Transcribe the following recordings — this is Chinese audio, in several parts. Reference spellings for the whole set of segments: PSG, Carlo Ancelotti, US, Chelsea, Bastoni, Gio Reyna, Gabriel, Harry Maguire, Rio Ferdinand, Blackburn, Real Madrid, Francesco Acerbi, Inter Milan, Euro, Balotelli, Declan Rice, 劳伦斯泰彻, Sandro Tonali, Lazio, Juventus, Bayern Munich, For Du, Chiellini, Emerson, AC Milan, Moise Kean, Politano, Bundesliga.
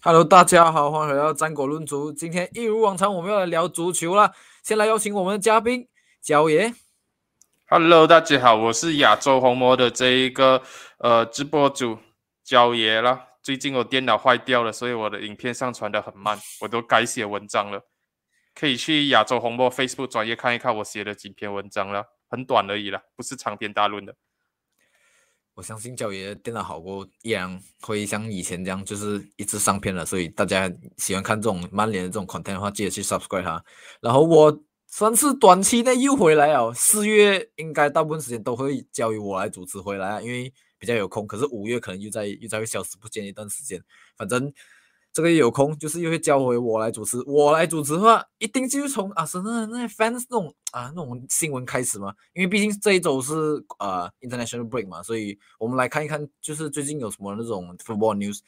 Hello， 大家好，欢迎回到战果论足。今天一如往常，我们要来聊足球啦。先来邀请我们的嘉宾角爷。Hello， 大家好，我是亚洲红魔的这一个直播主角爷啦。最近我电脑坏掉了，所以我的影片上传的很慢，我都改写文章了。可以去亚洲红魔 Facebook 专页看一看我写的几篇文章啦，很短而已啦，不是长篇大论的。我相信角爷电脑好过，依然会像以前这样，就是一直上片了。所以大家喜欢看这种曼联的这种 content 的话，记得去 subscribe 它。然后我算是短期内又回来了，4月应该大部分时间都会交由我来主持回来，因为比较有空。可是5月可能又在会消失不见一段时间。反正这个有空就是又会交回我来主持。我来主持的话，一定就是从阿森纳那 fans 那种啊那种新闻开始嘛，因为毕竟这一周是international break 嘛，所以我们来看一看就是最近有什么那种 football news。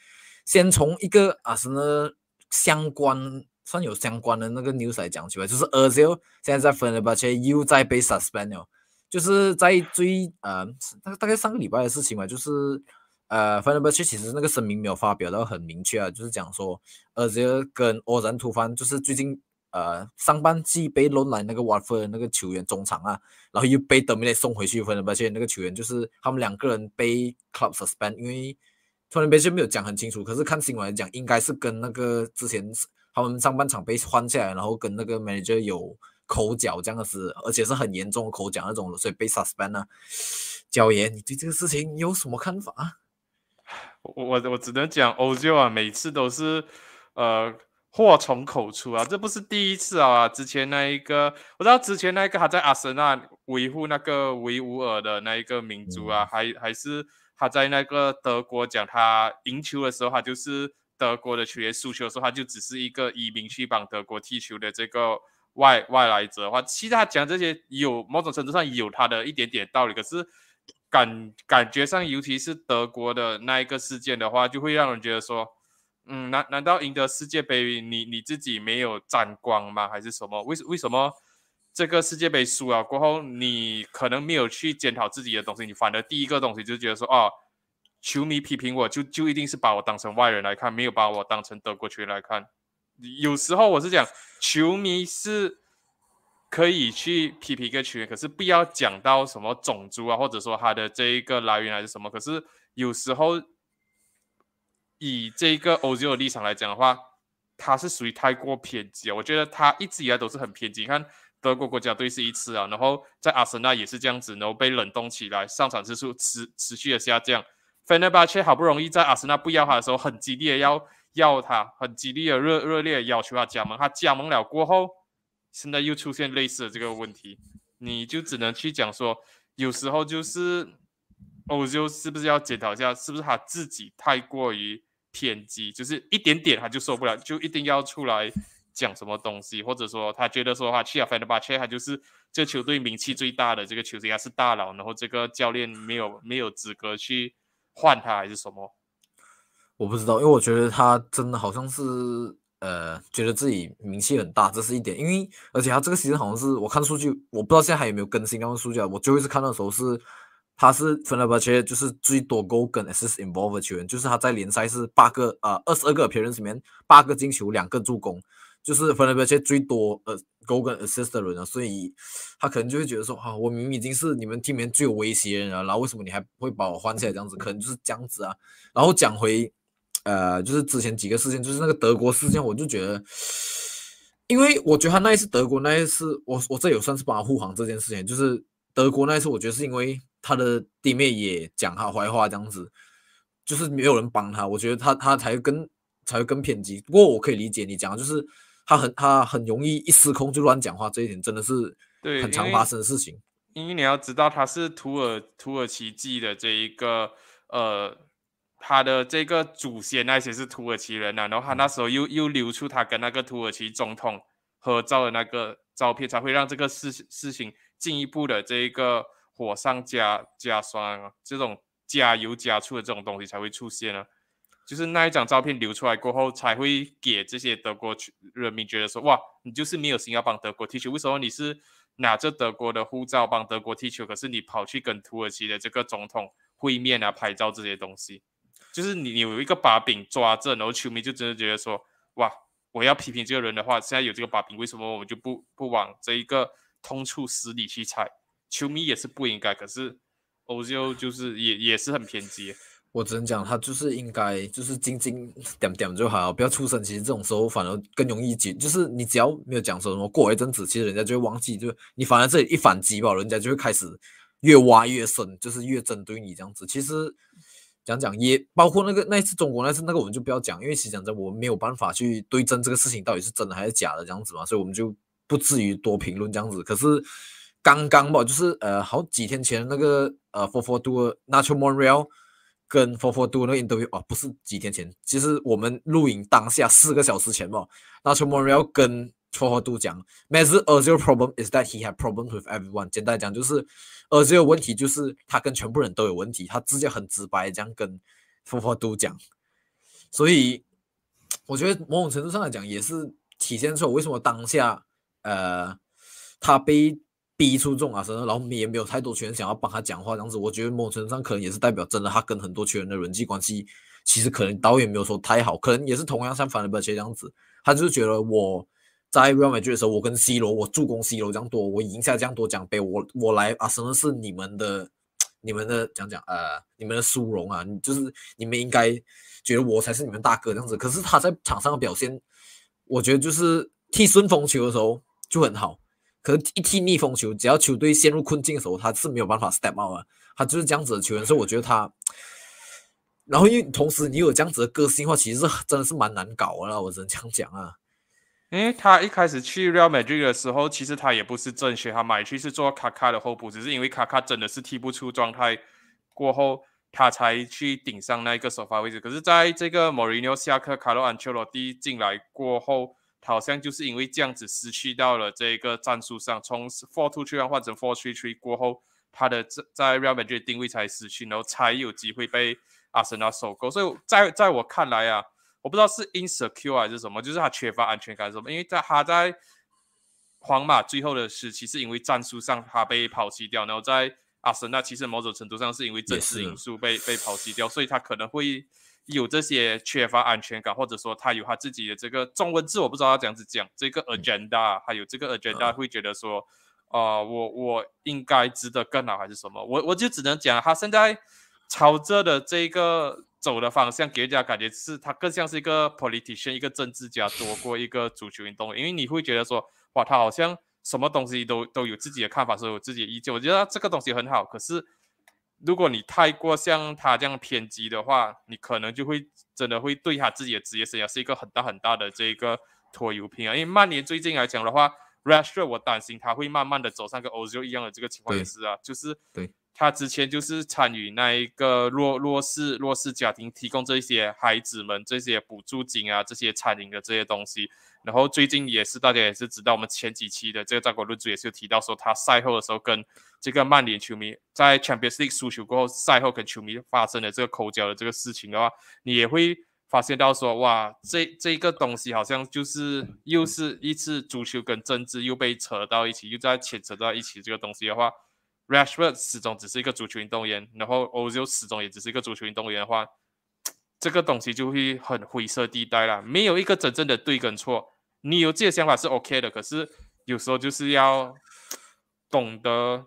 先从一个阿森纳算有相关的那个 news 来讲起来，就是 Özil 现在在 Fenerbahçe 又在被 suspend 了，就是在大概上个礼拜的事情嘛，就是。Fenerbahçe 其实那个声明没有发表到很明确啊，就是讲说 Özil 跟欧然突翻，就是最近上半季被 loan 来那个 Watford 那个球员中场啊，然后又被 Terminate 送回去 Fenerbahçe 那个球员，就是他们两个人被 club suspend， 因为 Fenerbahçe 没有讲很清楚，可是看新闻来讲，应该是跟那个之前他们上半场被换下来，然后跟那个 manager 有口角这样子，而且是很严重的口角那种，所以被 suspend 啊。角爷，你对这个事情有什么看法啊？我只能讲Özil啊，每次都是祸从口出啊，这不是第一次啊。之前那一个他在阿森纳维护那个维吾尔的那一个民族啊，还是他在那个德国讲他赢球的时候，他就是德国的球员输球的时候，他就只是一个移民去帮德国踢球的这个外来者的话，其实他讲这些有某种程度上有他的一点点道理，可是。感觉上，尤其是德国的那一个事件的话，就会让人觉得说，难道赢得世界杯你自己没有沾光吗？还是什么？为什么这个世界杯输了过后，你可能没有去检讨自己的东西，你反而第一个东西就觉得说，哦，球迷批评我就一定是把我当成外人来看，没有把我当成德国球员来看。有时候我是讲，球迷是。可以去批评一个球员，可是不要讲到什么种族啊，或者说他的这一个来源还是什么。可是有时候以这个Özil的立场来讲的话，他是属于太过偏激。我觉得他一直以来都是很偏激。你看德国国家队是一次啊，然后在阿森纳也是这样子，然后被冷冻起来，上场次数持续的下降。Fenerbahçe 好不容易在阿森纳不要他的时候，很激烈要他，很激烈的热烈的要求他加盟。他加盟了过后。现在又出现类似的这个问题，你就只能去讲说，有时候就是Özil是不是要检讨一下，是不是他自己太过于偏激，就是一点点他就受不了，就一定要出来讲什么东西，或者说他觉得说他去了Fenerbahçe，他就是这球队名气最大的这个球队，他是大佬，然后这个教练没有资格去换他还是什么？我不知道，因为我觉得他真的好像是。觉得自己名气很大，这是一点，因为而且他这个season好像是我看数据，我不知道现在还有没有更新那个数据啊。我最后一次看到的时候是，他是Fenerbahçe就是最多 goal 跟 assist involved 的球员，就是他在联赛是8个22个 appearance 里面8个进球2个助攻，就是Fenerbahçe最多goal 跟 assist 的人了，所以他可能就会觉得说啊，我明明已经是你们team里面最有威胁的人了，然后为什么你还会把我换下来这样子？可能就是这样子啊。然后讲回。就是之前几个事件，就是那个德国事件，我就觉得，因为我觉得他那一次德国那一次，我这有算是帮他护航这件事情，就是德国那一次，我觉得是因为他的弟妹也讲他坏话这样子，就是没有人帮他，我觉得他才会更偏激。不过我可以理解你讲，就是他很容易一失控就乱讲话，这一点真的是很常发生的事情。因为你要知道他是土耳其籍的这一个他的这个祖先那些是土耳其人啊，然后他那时候又流出他跟那个土耳其总统合照的那个照片，才会让这个事情进一步的这一个火上加霜啊，这种加油加醋的这种东西才会出现啊。就是那一张照片流出来过后，才会给这些德国人民觉得说，哇，你就是没有心要帮德国踢球，为什么你是拿着德国的护照帮德国踢球，可是你跑去跟土耳其的这个总统会面啊、拍照这些东西。就是你有一个把柄抓着，然后球迷就真的觉得说，哇，我要批评这个人的话，现在有这个把柄，为什么我们就不往这一个痛处死里去踩？球迷也是不应该，可是Özil就是也是很偏激。我只能讲，他就是应该就是静静点点就好，不要出声。其实这种时候反而更容易解，就是你只要没有讲说什么，过一阵子，其实人家就会忘记，就你反而这里一反击吧，人家就会开始越挖越深，就是越针对你这样子。其实讲也包括那一次中国那次那个我们就不要讲，因为其实讲真，我们没有办法去对证这个事情到底是真的还是假的这样子嘛，所以我们就不至于多评论这样子。可是刚刚吧，就是好几天前那个For Du Nacho Monreal。跟 For Du 那个 interview 哦，不是几天前，其实我们录影当下4个小时前嘛，Nacho Monreal 跟 For Du 讲 ，Mesut Özil problem is that he had problems with everyone。简单讲就是，Özil 问题就是他跟全部人都有问题，他直接很直白这样跟 For Du 讲，所以我觉得某种程度上来讲也是体现出为什么当下他被逼出这种阿森纳，然后我们也没有太多球员想要帮他讲话这样子，我觉得某种程度上可能也是代表真的他跟很多球员的人际关系其实可能导演没有说太好，可能也是同样像反的这样子，他就是觉得我在 Real Madrid 的时候，我跟 C 罗我助攻 C 罗这样多，我赢下这样多奖杯，我来阿森纳是你们的你们的殊荣啊，就是你们应该觉得我才是你们大哥这样子，可是他在场上的表现，我觉得就是踢顺风球的时候就很好。可是一踢逆风球，只要球队陷入困境的时候，他是没有办法 step out 啊，他就是这样子的球员，所以我觉得他，然后因为同时你有这样子的个性的话，其实真的是蛮难搞的啦，我只能这样讲啊。因为他一开始去 Real Madrid 的时候，其实他也不是正选，他买去是做卡卡的候补，只是因为卡卡真的是踢不出状态，过后他才去顶上那一个首发位置。可是在这个 Mourinho 下课，卡洛安切洛蒂进来过后，好像就是因为这样子失去到了这个战术上，从 4-2-3 换成 4-3-3 过后，他的在 Real Madrid 的定位才失去，然后才有机会被阿森纳收购。所以在我看来啊，我不知道是 insecure 还是什么，就是他缺乏安全感什么，因为他在皇马最后的时期是因为战术上他被抛弃掉，然后在阿森纳其实某种程度上是因为政治因素被抛弃掉，所以他可能会有这些缺乏安全感，或者说他有他自己的这个中文字，我不知道他这样子讲这个 agenda， 还有这个 agenda 会觉得说我应该值得更好还是什么，我就只能讲他现在朝着的这个走的方向给人家感觉是他更像是一个 politician， 一个政治家多过一个足球运动，因为你会觉得说哇，他好像什么东西都有自己的看法，所以有自己的意见，我觉得这个东西很好，可是如果你太过像他这样偏激的话，你可能就会真的会对他自己的职业生涯是一个很大很大的这个拖油瓶啊。因为曼联最近来讲的话 Rashford 我担心他会慢慢的走上跟 Özil 一样的这个情况也是啊，就是他之前就是参与那一个弱势家庭提供这些孩子们这些补助金啊，这些餐饮的这些东西，然后最近也是大家也是知道我们前几期的这个战国论主也是有提到说他赛后的时候跟这个曼联球迷在 Champions League 输球过后赛后跟球迷发生了这个口角的这个事情的话，你也会发现到说哇，这个东西好像就是又是一次足球跟政治又被扯到一起，又在牵扯到一起，这个东西的话 Rashford 始终只是一个足球运动员，然后 Özil 始终也只是一个足球运动员的话，这个东西就会很灰色地带啦，没有一个真正的对跟错，你有自己的想法是 OK 的，可是有时候就是要懂得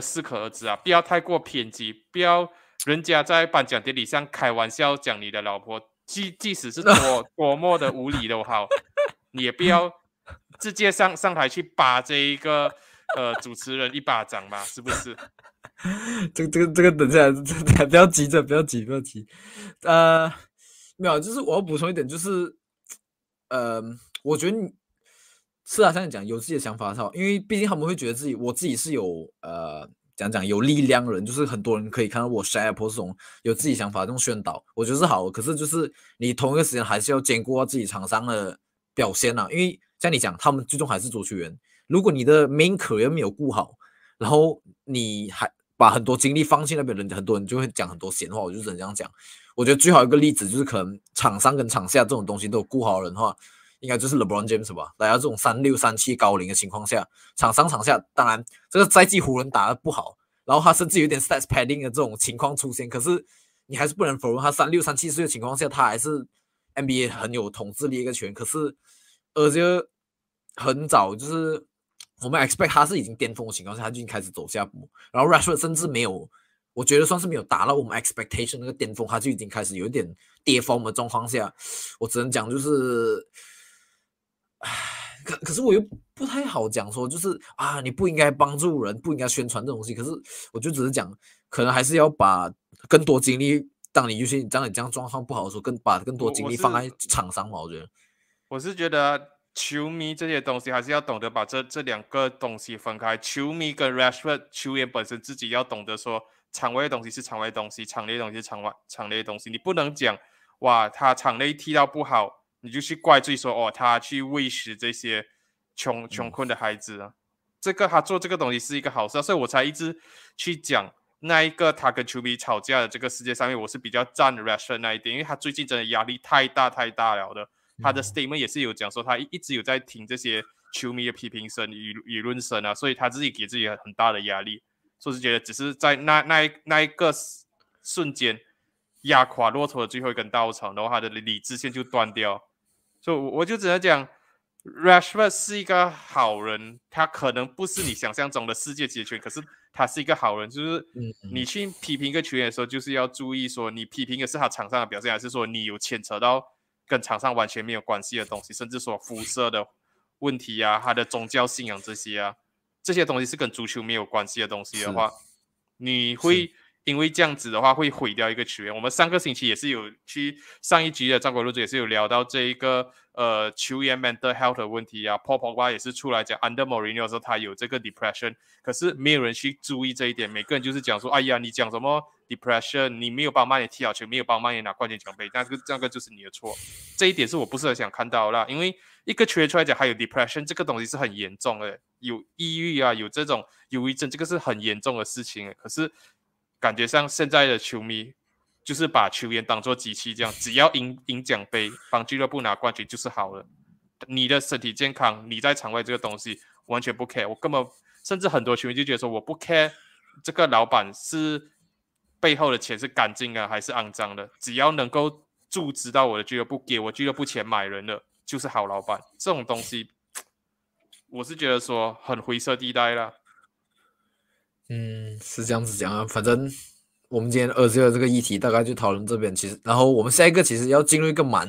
适可而止啊，不要太过偏激，不要人家在颁奖典礼上开玩笑讲你的老婆，即使是多么的无理都好，你也不要直接上台去扒这一个主持人一巴掌嘛，是不是？这个等一下，不要急。没有，就是我要补充一点，就是我觉得是啊，像你讲有自己的想法好，因为毕竟他们会觉得自己，我自己是有有力量的人，就是很多人可以看到我 share post 这种有自己想法这种宣导，我觉得是好的。可是就是你同一个时间还是要兼顾到自己场上的表现啊，因为像你讲，他们最终还是足球员。如果你的 main career 没有顾好，然后你还把很多精力放进那边，很多人就会讲很多闲话，我就只能这样讲。我觉得最好一个例子就是可能场上跟场下这种东西都有顾好的人的话，应该就是 LeBron James 吧。来到这种36、37高龄的情况下，场上场下，当然这个赛季湖人打得不好，然后他甚至有点 stats padding 的这种情况出现，可是你还是不能否认他36、37岁的情况下，他还是 NBA 很有统治力一个球员。可是Özil很早就是我们 expect 他是已经巅峰的情况下，他就已经开始走下坡。然后 Rashford 甚至没有，我觉得算是没有达到我们 expectation 那个巅峰，他就已经开始有一点跌峰的状况下，我只能讲就是，可是我又不太好讲说就是啊，你不应该帮助人，不应该宣传这种东西。可是我就只是讲，可能还是要把更多精力，当你这样状况不好的时候，把更多精力放在场上嘛。我觉得，我是觉得。球迷这些东西还是要懂得把这两个东西分开，球迷跟 Rashford 球员本身自己要懂得说场外的东西是场外的东西，场内的东西是场内的东西，你不能讲哇他场内踢到不好你就去怪罪说哦他去喂食这些穷困的孩子啊。这个他做这个东西是一个好事，所以我才一直去讲那一个他跟球迷吵架的这个世界上面，我是比较赞 Rashford 那一点，因为他最近真的压力太大了的。他的 statement 也是有讲说他一直有在听这些球迷的批评声舆论声啊，所以他自己给自己很大的压力，所以是觉得只是在那一个瞬间压垮骆驼的最后一根稻草，然后他的理智线就断掉。所以我就只能讲 Rashford 是一个好人，他可能不是你想象中的世界级球员，可是他是一个好人，就是你去批评一个球员的时候就是要注意说你批评的是他场上的表现，还是说你有牵扯到跟场上完全没有关系的东西，甚至说肤色的问题啊，他的宗教信仰这些啊，这些东西是跟足球没有关系的东西的话，你会因为这样子的话会毁掉一个球员。我们上个星期也是有去上一集的张国路也是有聊到这一个球员 mental health 的问题啊。Paul Pogba 也是出来讲 under Mourinho 的时候他有这个 depression， 可是没有人去注意这一点，每个人就是讲说哎呀你讲什么 depression， 你没有帮曼联踢好球，没有帮曼联拿冠军奖杯，那这个就是你的错。这一点是我不是很想看到啦，因为一个球员出来讲还有 depression 这个东西是很严重的，有抑郁啊，有这种忧郁症，这个是很严重的事情。可是感觉上现在的球迷就是把球员当作机器这样，只要赢奖杯帮俱乐部拿冠军就是好了，你的身体健康你在场外这个东西完全不 care。 我根本甚至很多球迷就觉得说我不 care 这个老板是背后的钱是干净的还是肮脏的，只要能够注资到我的俱乐部，给我俱乐部钱买人的就是好老板，这种东西我是觉得说很灰色地带啦。是这样子讲啊，反正我们今天Özil的这个议题大概就讨论这边。其实，然后我们下一个其实要进入一个蛮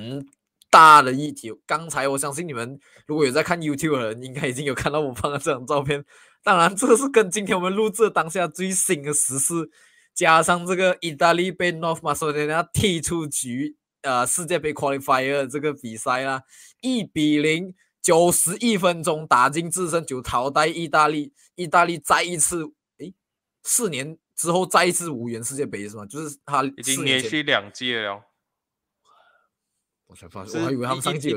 大的议题。刚才我相信你们如果有在看 YouTube 的人，应该已经有看到我放的这张照片。当然，这个是跟今天我们录制的当下最新的时事，加上这个意大利被 North Macedonia 踢出局，世界杯 qualifier 这个比赛啦，1-0。91分钟打进自身球，淘汰意大利。意大利再一次。4年之后再一次无缘世界杯是吗？就是他已经连续2届了。我才发现，我还以为他们上届有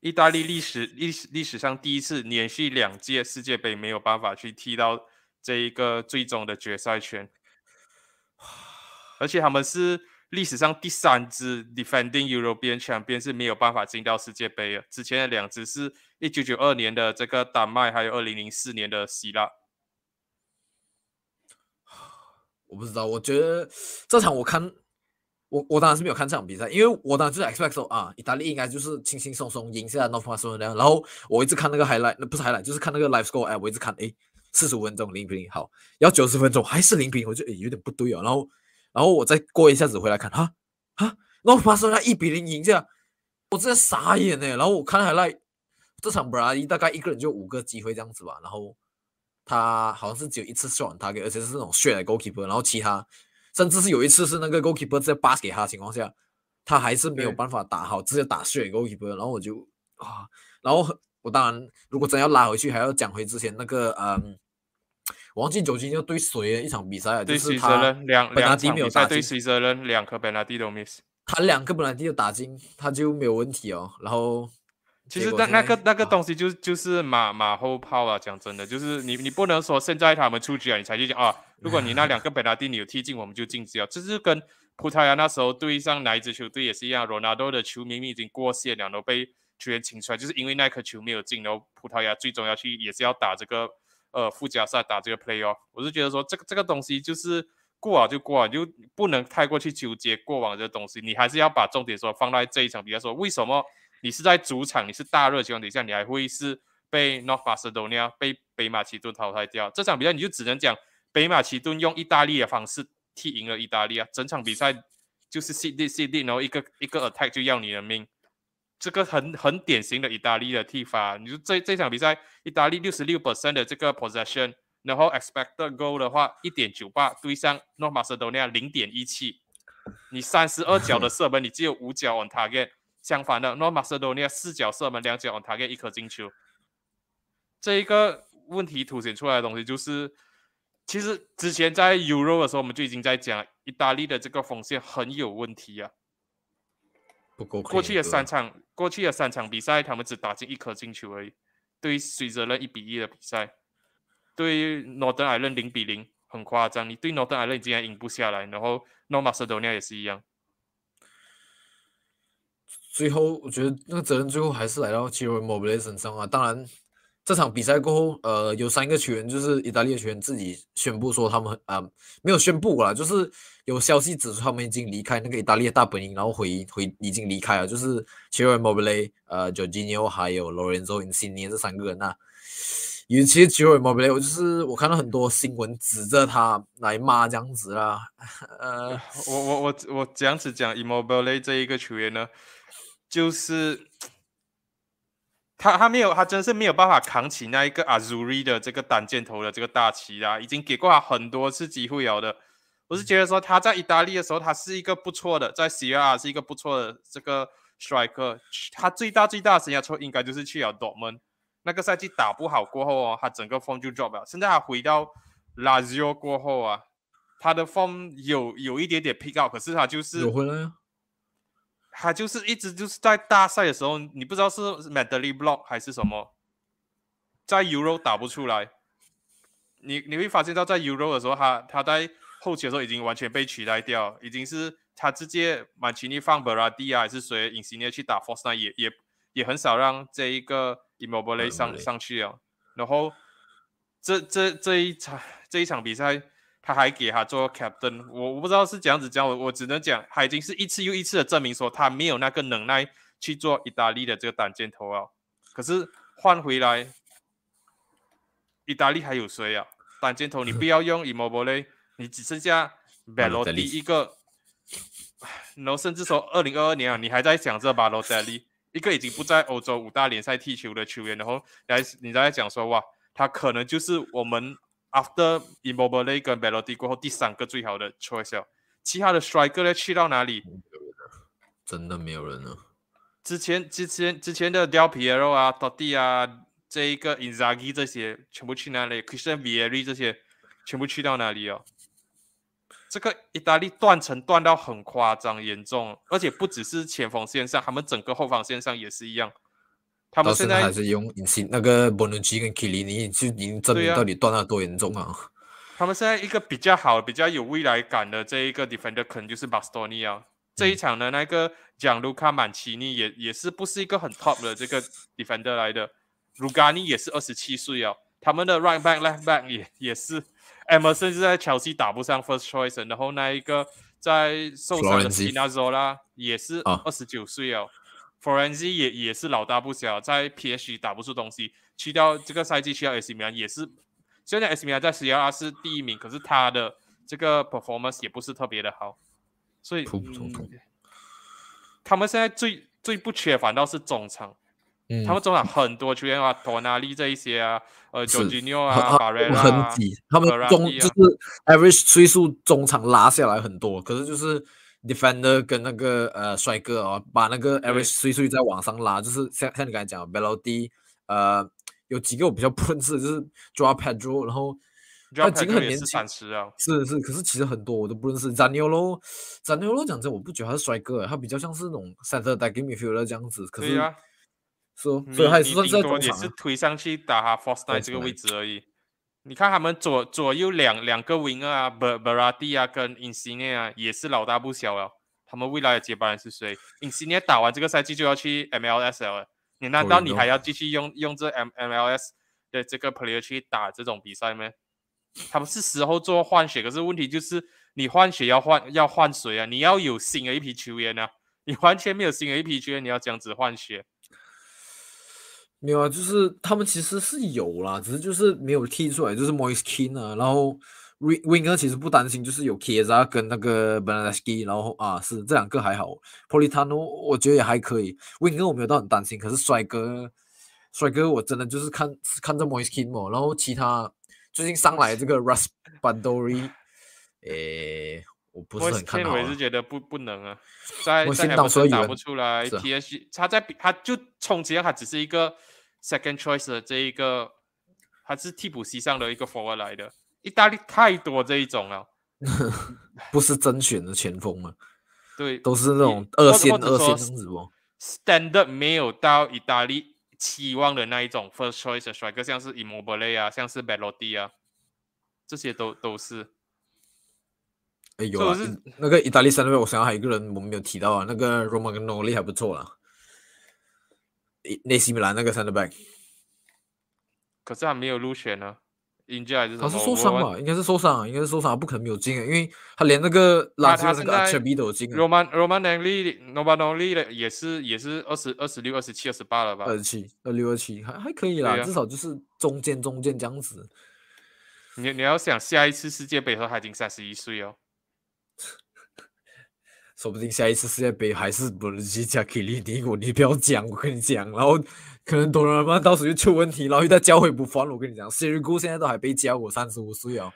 意大利历史上第一次连续2届世界杯没有办法去踢到这一个最终的决赛圈，而且他们是历史上第3支 defending European champion 是没有办法进到世界杯的，之前的2支是1992年的这个丹麦，还有2004年的希腊。我不知道，我觉得这场我当然是没有看这场比赛，因为我当然就是 expect 说啊，意大利应该就是轻轻松松赢下 North Macedonia， 然后我一直看那个 highlight， 不是 highlight， 就是看那个 live score， 哎，我一直看，哎，45分钟0-0，好，要90分钟还是0-0，我就有点不对啊，然后我再过一下子回来看，哈 North Macedonia 1-0赢下，我真的傻眼哎，然后我看 highlight， 这场 Berardi 大概一个人就5个机会这样子吧，然后。他好像是只有一次 shot on target， 而且是那种 shot 的 goalkeeper， 然后其他甚至是有一次是那个 goalkeeper 在 pass 给他的情况下，他还是没有办法打好，直接打 shot goalkeeper。然后我就啊，然后我当然如果真要拉回去，还要讲回之前那个我忘记Jorginho对谁的一场比赛，就是他本来没有打进，对水泽人2颗本来地都 miss， 他2个本来地都打进，他就没有问题哦。然后。其实那个东西就是马后炮啊！讲真的，就是你不能说现在他们出局了，你才去讲啊。如果你那2个本拉蒂你有踢进，我们就晋级了。这是跟葡萄牙那时候对上哪一支球队也是一样，罗纳多的球明明已经过线了，然后被球员请出来，就是因为那颗球没有进，然后葡萄牙最终要去也是要打这个附加赛，打这个 playoff。我是觉得说这个东西就是过了就过了，就不能太过去纠结过往的东西，你还是要把重点说放在这一场比赛，说为什么你是在主场，你是大热情况底下，你还会是被 North Macedonia 被北马其顿淘汰掉。这场比赛你就只能讲北马其顿用意大利的方式踢赢了意大利啊，整场比赛就是 sit deep sit deep， 然后一个 attack 就要你的命，这个很典型的意大利的踢法。你就这场比赛意大利 66% 的这个 possession， 然后 expected goal 的话 1.98， 对上 North Macedonia 0.17， 你32脚的射门你只有5脚 on target， 相反的 North Macedonia 4脚射门2脚 on target 一颗进球。这一个问题凸显出来的东西就是，其实之前在 Euro 的时候，我们就已经在讲意大利的这个锋线很有问题啊。不够。过去的三场比赛，他们只打进一颗进球而已。对于随着人1-1的比赛，对 Northern Ireland 0-0，很夸张。你对 Northern Ireland 竟然赢不下来，然后 North Macedonia 也是一样。最后，我觉得那个责任最后还是来到 Ciro Immobile 身上啊，当然。这场比赛过后，有3个球员，就是意大利的球员自己宣布说他们没有宣布啦，就是有消息指出他们已经离开那个意大利的大本营，然后已经离开了，就是Ciro Immobile、Jorginho 还有 Lorenzo Insigne 这3个人啊。尤其是Ciro Immobile，我看到很多新闻指着他来骂这样子啦。我这样子讲 Immobile 这一个球员呢，就是。他真是没有办法扛起那一个 Azuri 的这个单箭头的这个大旗啦，已经给过他很多次机会了的。我是觉得说他在意大利的时候，他是一个不错的，在 CR 是一个不错的这个 striker。他最大的生涯错应该就是去了 Dortmund 那个赛季打不好过后哦，他整个 form 就 drop 了。现在他回到 Lazio 过后啊，他的 form 有一点点 pick up， 可是他就是有回来啊。他就是一直就是在大赛的时候，你不知道是 mentally block 还是什么，在 Euro 打不出来。你会发现到在 Euro 的时候，他在后期的时候已经完全被取代掉，已经是他直接曼奇尼放 Berardi 还是谁 Insigne 去打 Force 9， 也很少让这一个 Immobile 上去了。然后这一场比赛。他还给他做 captain， 我不知道是这样子讲，我只能讲，他已经是一次又一次的证明说他没有那个能耐去做意大利的这个单箭头啊。可是换回来，意大利还有谁啊？单箭头你不要用 Immobile， 你只剩下 Balotelli 一个，然后甚至说2022年啊，你还在想着 Balotelli 一个已经不在欧洲5大联赛踢球的球员，然后你在讲说哇，他可能就是我们。After Immobile 跟 Belotti 过后第3个最好的 choice， 其他的 striker 去到哪里？真的没有人了。之前的 Del Piero 啊 ，Totti 啊，这一个 Inzaghi 这些全部去哪里 ？Christian Vieri 这些全部去到哪里哦？这个意大利断层断到很夸张严重，而且不只是前锋线上，他们整个后防线上也是一样。他们现在还是用那个 Bonucci 跟 Chiellini 就已经证明到底断得多严重啊！他们现在一个比较好、比较有未来感的这一个 defender 可能就是 Bastoni 啊。这一场的那个 Gianluca Mancini 也是不是一个很 top 的这个 defender 来的 ，Rugani 也是27岁啊。他们的 right back、left back 也是 Emerson 是在 Chelsea 打不上 first choice， 然后那一个在受伤的 Spinazzola 也是29岁啊。Florenzi 也是老大不小，在 PSG 打不出东西，去到这个赛季去到 AC 米兰也是，虽然 AC 米兰在 CLR 是第1名，可是他的这个 performance 也不是特别的好，所以他们现在最不缺反倒是中场，他们中场很多球员啊 ，Tonali 这一些啊，Jorginho 啊 ，Barella 啊，很挤，他们就是 average 岁数中场拉下来很多，可是就是。defender 跟那个帅哥哦，把那个 average 岁数再往上拉，就是像你刚才讲 Velotti 有几个我比较不认识，就是 Joao Pedro， 然后几个很年轻，是，可是其实很多我都不认识。Zaniolo 讲真，我不觉得他是帅哥，他比较像是那种 center attacking midfielder 这样子。可是，所以他也是算在中场，也是推上去打他 false nine 这个位置而已。你看他们左右两个 winger 啊 ，Berardi 啊跟 Insigne 啊也是老大不小了。他们未来的接班人是谁 ？Insigne 打完这个赛季就要去 MLS 了，你难道你还要继续用这 MLS 的这个 player 去打这种比赛吗？他们是时候做换血，可是问题就是你换血要换谁啊？你要有新的一批球员啊，你完全没有新的一批球员，你要这样子换血。没有啊，就是他们其实是有啦，只是就是没有踢出来，就是 Moise Kean 啊，然后 Winger 其实不担心，就是有 Chiesa 跟那个 Bernardeski， 然后啊是这两个还好 ，Politano 我觉得也还可以 ，Winger 我没有到很担心，可是帅哥我真的就是看着 Moise Kean 嘛，然后其他最近上来这个 Raspadori， 我不是很看好，我也是觉得不能啊，在当时打不出来 ，PSG 他就充其量他只是一个 second choice 的这一个，他是替补席上的一个 forward 来的。意大利太多这一种了，不是甄选的前锋嘛？对，都是那种二线这样子哦。Standard 没有到意大利期望的那一种 first choice 的 striker， 像是 Immobile 啊，像是 Balotelli 啊，这些都是。哎，有啊，那个意大利三位，我想要还有一个人我们没有提到啊，那个 Romagnoli 还不错啦，内西米兰那个 center back， 可是他没有入选啊，他是受伤吧？应该是受伤，不可能没有进啊，因为他连那个拉塞那个 Acerbi 都有进啊。Romagnoli 的也是26、27、28了吧？27还可以啦、啊，至少就是中间这样子。你要想下一次世界杯他已经31岁哦。说不定下一次世界杯还是Bonucci加Chiellini，你不要讲，我跟你讲，然后可能多人嘛，到时候就出问题，然后又再教回不翻，我跟你讲，Ciro现在都还被教过，35岁哦。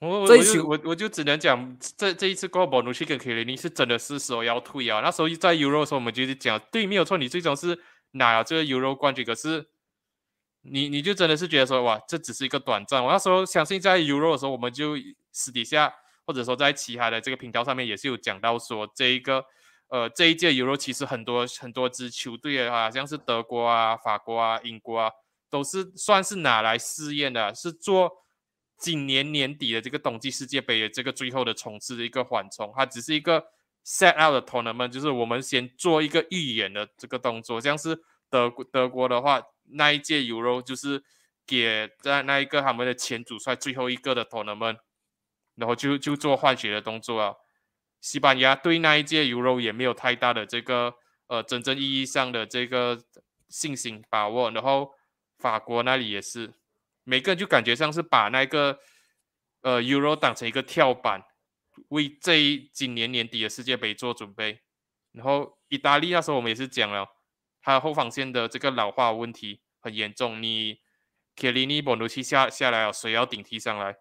我就只能讲，这一次过后Bonucci跟Chiellini是真的是时候要退啊。那时候在 Euro 的时候，我们就是讲，对，没有错，你最终是拿了这个 Euro 冠军，可是你就真的是觉得说，哇，这只是一个短暂。我那时候相信在 Euro 的时候，我们就私底下，或者说在其他的这个频道上面也是有讲到说这一届 Euro 其实很多支球队啊，像是德国啊、法国啊、英国啊，都是算是拿来试验的，是做今年年底的这个冬季世界杯的这个最后的冲刺的一个缓冲，它只是一个 set out 的 tournament， 就是我们先做一个预演的这个动作。像是德国的话，那一届 Euro 就是给在那一个他们的前主帅最后一个的 tournament。然后就做换血的动作啊。西班牙对那一届 Euro 也没有太大的这个真正意义上的这个信心把握，然后法国那里也是，每个人就感觉像是把那个Euro 当成一个跳板，为今年年底的世界杯做准备。然后意大利那时候我们也是讲了，他后防线的这个老化问题很严重，你 Chiellini、Bonucci 下来了，谁要顶替上来？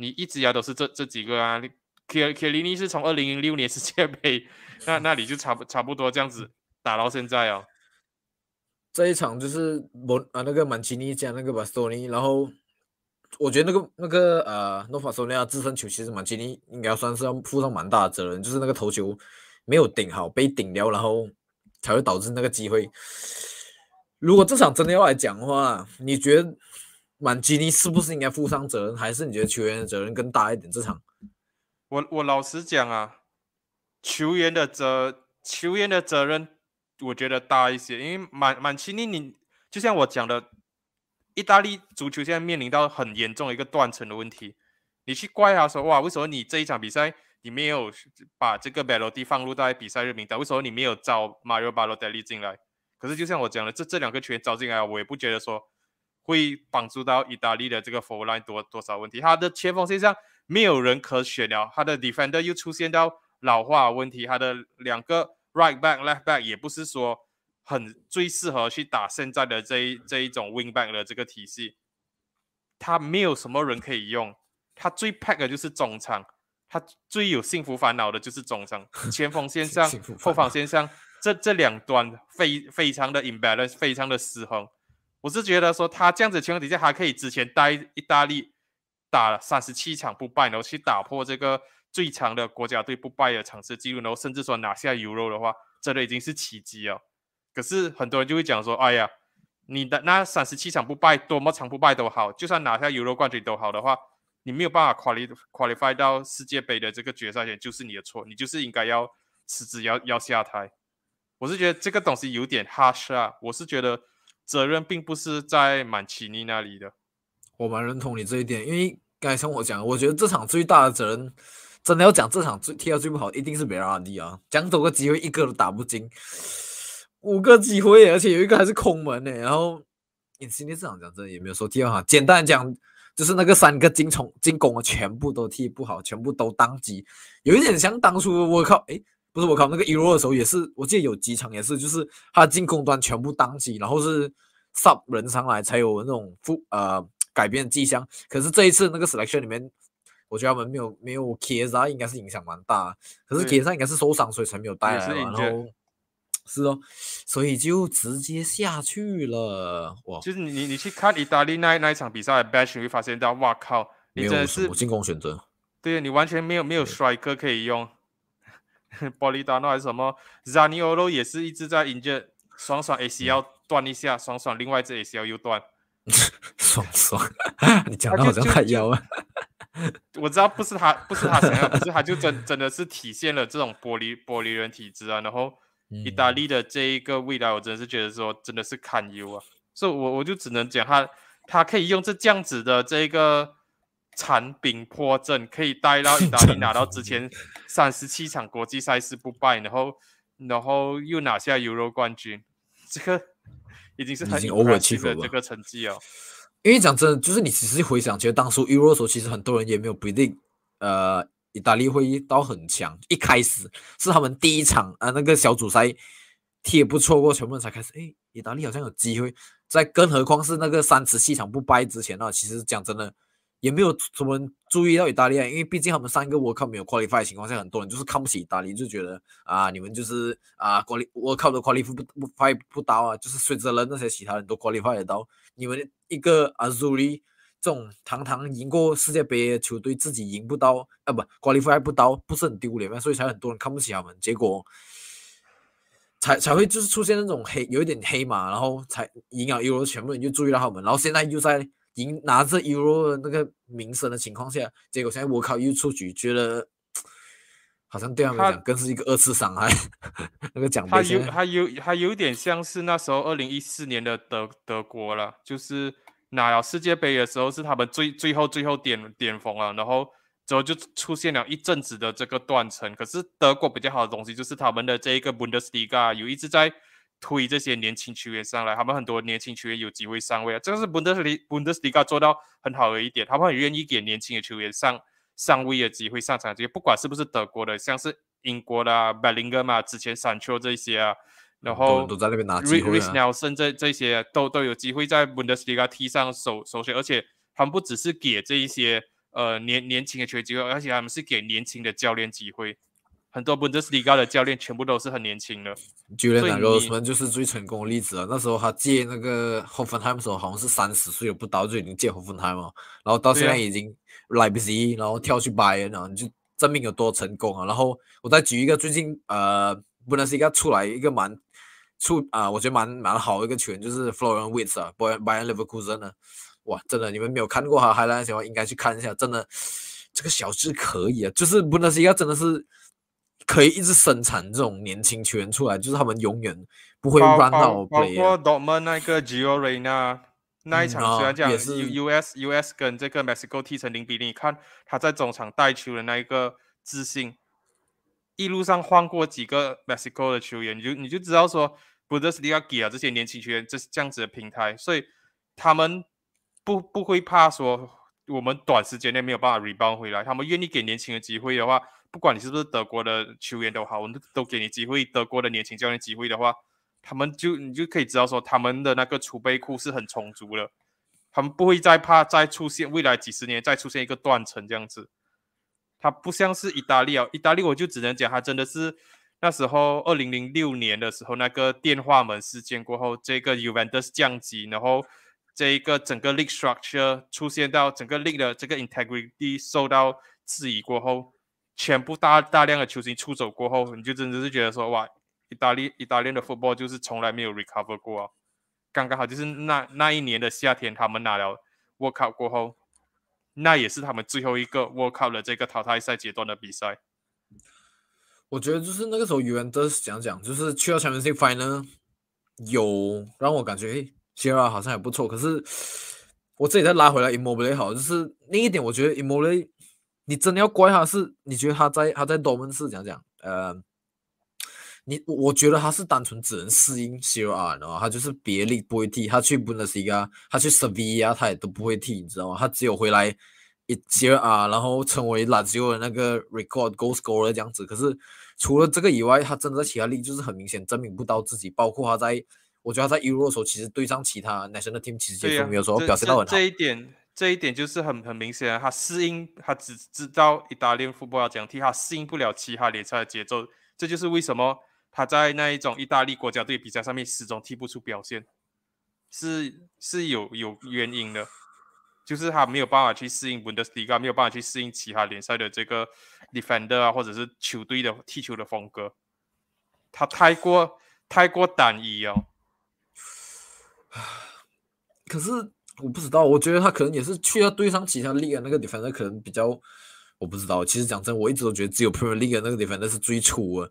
你一直以来都是这几个啊。Chiellini 是从2006年世界杯那里就差不多这样子打到现在啊。这一场就是那个曼奇尼加那个 Bastoni， 然后我觉得那个North Macedonia 自身球其实曼奇尼应该算是要负上蛮大的责任，就是那个头球没有顶好，被顶掉，然后才会导致那个机会。如果这场真的要来讲的话，你觉得曼基尼是不是应该负上责任，还是你觉得球员的责任更大一点？这场我老实讲啊，球员的责任我觉得大一些，因为曼基尼你就像我讲的，意大利足球现在面临到很严重的一个断层的问题，你去怪他说，哇，为什么你这一场比赛你没有把这个 Belotti 放入到比赛日名单，为什么你没有招 Mario Balotelli 进来？可是就像我讲的，这两个球员招进来，我也不觉得说会帮助到意大利的这个 forward line 多少问题。他的前锋线上没有人可选了，他的 defender 又出现到老化的问题，他的两个 right back left back 也不是说很最适合去打现在的这一种 wing back 的这个体系，他没有什么人可以用，他最 pack 的就是中场，他最有幸福烦恼的就是中场，前锋线上后防线上这两端非常的 imbalance， 非常的失衡。我是觉得说他这样子的情况底下，还可以之前带意大利打了37场不败，然后去打破这个最长的国家队不败的场次记录，然后甚至说拿下 Euro 的话，真的已经是奇迹了。可是很多人就会讲说，哎呀，你的那37场不败，多么长不败都好，就算拿下 Euro 冠军都好的话，你没有办法 qualify 到世界杯的这个决赛圈，就是你的错，你就是应该要辞职，要下台。我是觉得这个东西有点 harsh 啊，我是觉得责任并不是在曼奇尼那里的，我蛮认同你这一点，因为刚才像我讲，我觉得这场最大的责任，真的要讲这场踢到最不好，一定是Berardi啊，讲多个机会一个都打不进，5个机会，而且有一个还是空门呢。然后Insigne这场讲真的也没有说踢到好，简单讲就是那个3个进攻的全部都踢不好，全部都当机，有一点像当初我靠，不是我靠那个 Euro 的时候也是，我记得有几场也是，就是他进攻端全部当机，然后是 sub 人上来才有那种改变迹象。可是这一次那个 selection 里面，我觉得他们没有 Chiesa 应该是影响蛮大，可是 Chiesa 应该是受伤所以才没有带来，然后是哦，所以就直接下去了。哇，就是 你去看意大利那一场比赛的 batch， 你会发现到哇靠，你真的是没有进攻选择，对，你完全没有 striker 可以用。Politano 还是什么 Zaniolo 也是一直在injured， 爽 ACL 断一下，爽另外一只 ACL 又断。爽，你讲的好像太妖了。我知道不是他想要，可是他就真的是体现了这种玻璃人体质啊。然后意大利的这一个未来，我真的是觉得说真的是堪忧啊。所以我就只能讲他可以用这样子的这个残兵破阵，可以带到意大利拿到之前37场国际赛事不败，然后又拿下 Euro 冠军，这个已经是很impressive的这个成绩了。因为讲真的，就是你其实回想，其实当初 Euro 的时候，其实很多人也没有predict意大利会到很强。一开始是他们第一场那个小组赛踢不错过，全部人才开始意大利好像有机会。再更何况是那个37场不败之前，其实讲真的也没有什么人注意到意大利，因为毕竟他们3个 World Cup 没有 qualify 的情况下，很多人就是看不起意大利，就觉得你们就是World Cup 的 qualify 不到啊，就是随着人那些其他人都 qualify 得到，你们一个 Azzurri 这种堂堂赢过世界杯的球队自己赢不到不 qualify 不到，不是很丢脸吗？所以才很多人看不起他们，结果才会就是出现那种有一点黑马，然后才赢了 Euro， 全部人就注意到他们，然后现在又在拿着 Euro 的那个名声的情况下，结果现在我靠又出局，觉得好像对他们来讲更是一个2次伤害。那个奖杯他有点像是那时候2014年的德国了，就是拿了世界杯的时候是他们最后巅峰了，然后之后就出现了一阵子的这个断层。可是德国比较好的东西就是他们的这一个 Bundesliga 有一直在推这些年轻球员上来，他们很多年轻球员有机会上位，这个是 Bundesliga 做到很好的一点，他们很愿意给年轻的球员上位的机会，上场的机会，不管是不是德国的，像是英国的Bellingham之前Sancho这些然后都在那边拿机会Reece Nelson这些都有机会在 Bundesliga 踢上首选，而且他们不只是给这一些年轻的球员机会，而且他们是给年轻的教练机会。很多 Bundesliga 的教练全部都是很年轻的，Julian Nagelsmann 就是最成功的例子了。那时候他借那个 Hoffenheim 的时候，好像是30岁不到就已经借 Hoffenheim 了，然后到现在已经 Leipzig， 然后跳去 Bayern 了，你就证明有多成功啊。然后我再举一个最近Bundesliga 出来一个我觉得蛮好的一个球员，就是 Florian Wirtz 啊 ，Bayern Leverkusen 呢，哇，真的你们没有看过他highlight的话，应该去看一下，真的这个小子可以啊，就是 Bundesliga 真的是。可以一直生产这种年轻球员出来，就是他们永远不会 run out play。包括 Dortmund 那个 Gio Reyna 那一场，虽然讲 US 跟这个 Mexico 踢成0-0，你看他在中场带球的那一个自信，一路上换过几个 Mexico 的球员，你就知道说 Bundesliga 给了这些年轻球员这样子的平台，所以他们不会怕说我们短时间内没有办法 rebound 回来，他们愿意给年轻的机会的话。不管你是不是德国的球员都好，我们都给你机会，德国的年轻教练机会的话，你就可以知道说他们的那个储备库是很充足的，他们不会再怕再出现未来几十年再出现一个断层这样子。他不像是意大利啊，意大利我就只能讲他真的是那时候2006年的时候那个电话门事件过后，这个 Juventus 降级，然后这一个整个 league structure 出现到整个 league 的这个 integrity 受到质疑过后，全部大量的球星出走过后，你就真的是觉得说哇，意大利的 football 就是从来没有 recover 过啊。刚刚好就是那一年的夏天，他们拿了 World Cup 过后，那也是他们最后一个 World Cup 的这个淘汰赛阶段的比赛。我觉得就是那个时候 Juventus 讲就是去到 Champions League Final 有让我感觉Sierra 好像也不错，可是我这里再拉回来 Immobile 好，就是那一点我觉得 Immobile 你真的要怪他是你觉得他在 Dortmund 是讲我觉得他是单纯只能适应 Ciro R， 然后他就是别力不会踢，他去 Bundesliga 他去 Sevilla 他也都不会踢，你知道吗？他只有回来 Ciro R 然后成为 Lazio 的那个 record goal scorer 这样子，可是除了这个以外他真的在其他力就是很明显证明不到自己，包括他在我觉得他在 Euro 的时候其实对上其他 National Team 其实也没有说表现到很好，这一点就是很明显的，他适应他只知道 Italian football 要讲踢，他适应不了其他联赛的节奏，这就是为什么他在那一种意大利国家队比赛上面始终踢不出表现，是有原因的，就是他没有办法去适应 Bundesliga， 没有办法去适应其他联赛的这个 defender 啊，或者是球队的踢球的风格，他太过单一哦。可是我不知道，我觉得他可能也是去到对上其他 league 的那个 defender 可能比较，我不知道。其实讲真，我一直都觉得只有 Premier League 的那个 defender 是最粗的。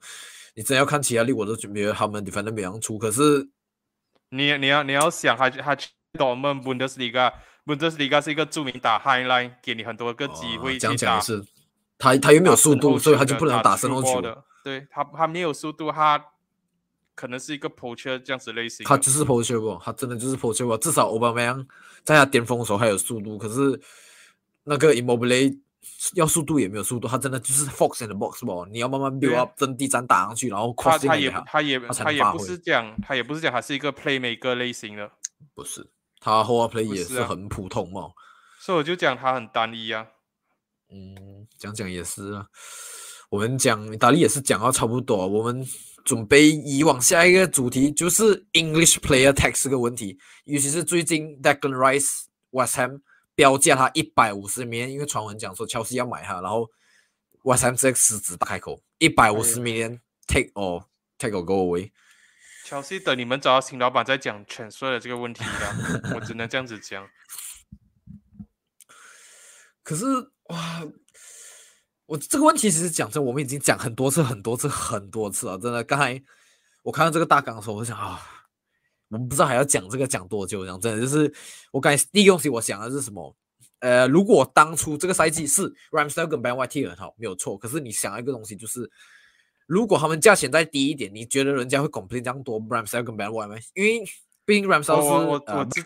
你真要看其他 league， 我都觉得他们 defender 没样粗。可是你要想他去 Dortmund Bundesliga 是一个著名打 highline， 给你很多个机会去打。讲是他又没有速度，所以他就不能打身后球的。对他没有速度，他可能是一个 poacher 这样子类型，他就是 poacher 不，他真的就是 poacher 不。至少奥巴梅扬在他巅峰的时候还有速度，可是那个 Immobile 要速度也没有速度，他真的就是 fox in the box 不，你要慢慢 build up 阵地战打上去，然后 crossing 给他，他也不是讲他是一个 playmaker 类型的，不是，他后腰 play 也是很普通嘛，所以我就讲他很单一啊。讲也是啊，我们讲意大利也是讲到差不多，我们准备以往下一个主题就是 English Player Tax 这个问题，尤其是最近 Declan Rice West Ham 标价他150 million， 因为传闻讲说 Chelsea 要买他，然后 West Ham 这个狮子大开口150 million take or go away。 Chelsea 等你们找到新老板再讲transfer的这个问题了我只能这样子讲。可是哇，我这个问题其实讲真，我们已经讲很多次啊！真的，刚才我看到这个大纲的时候，我想啊，我们不知道还要讲这个讲多久。讲真的，就是我感觉第一个东西我想的是什么？如果当初这个赛季是 Ramsdale 跟 Ben White 踢很好，没有错。可是你想一个东西就是，如果他们价钱再低一点，你觉得人家会 complain 这样多 Ramsdale 跟 Ben White 吗？因为毕竟 Ramsdale 是我直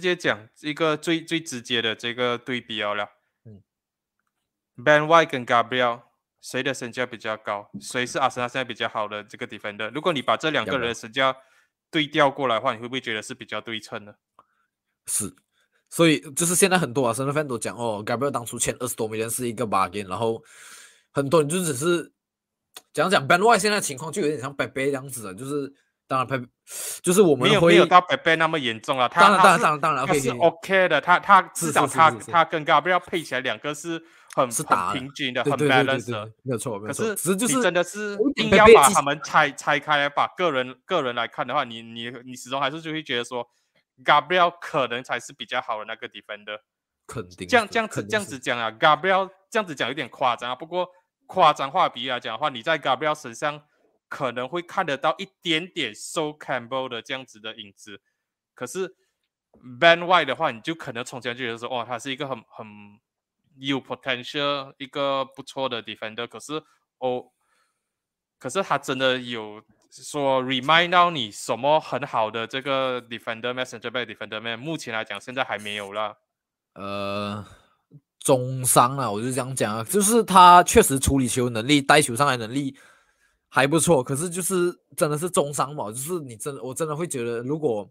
接讲一个最直接的这个对比好了。Ben White 跟 Gabriel 谁的身价比较高，谁是阿森纳现在比较好的这个 defender， 如果你把这两个人的身价对调过来的话，你会不会觉得是比较对称的？是，所以就是现在很多阿森纳 fan 都讲哦 Gabriel 当初签20多 million 是一个 bargain， 然后很多人就只是讲 Ben White 现在的情况就有点像 Pepe 这样子的，就是当然 Pepe 就是我们没有到 Pepe 那么严重了，当然 他是 OK 的，他至少他跟 Gabriel 配起来两个是很平均的，对对对对对，很 balance 的，没有错。可是你真的是硬要把他们拆开来，把个人来看的话，你始终还是就会觉得说 ，Gabriel 可能才是比较好的那个 defender。肯定。这样子讲啊 ，Gabriel 这样子讲有点夸张啊。不过夸张化比来讲的话，你在 Gabriel 身上可能会看得到一点点 So Campbell 的这样子的影子。可是 Ben White 的话，你就可能从前就觉得说，哦，他是一个很有 potential 一个不错的 defender， 可是他真的有说 remind 到你什么很好的这个 defender man center back defender man， 目前来讲现在还没有啦。中伤啦，我就这样讲啊，就是他确实处理球能力、带球上来能力还不错，可是就是真的是中伤嘛，就是我真的会觉得，如果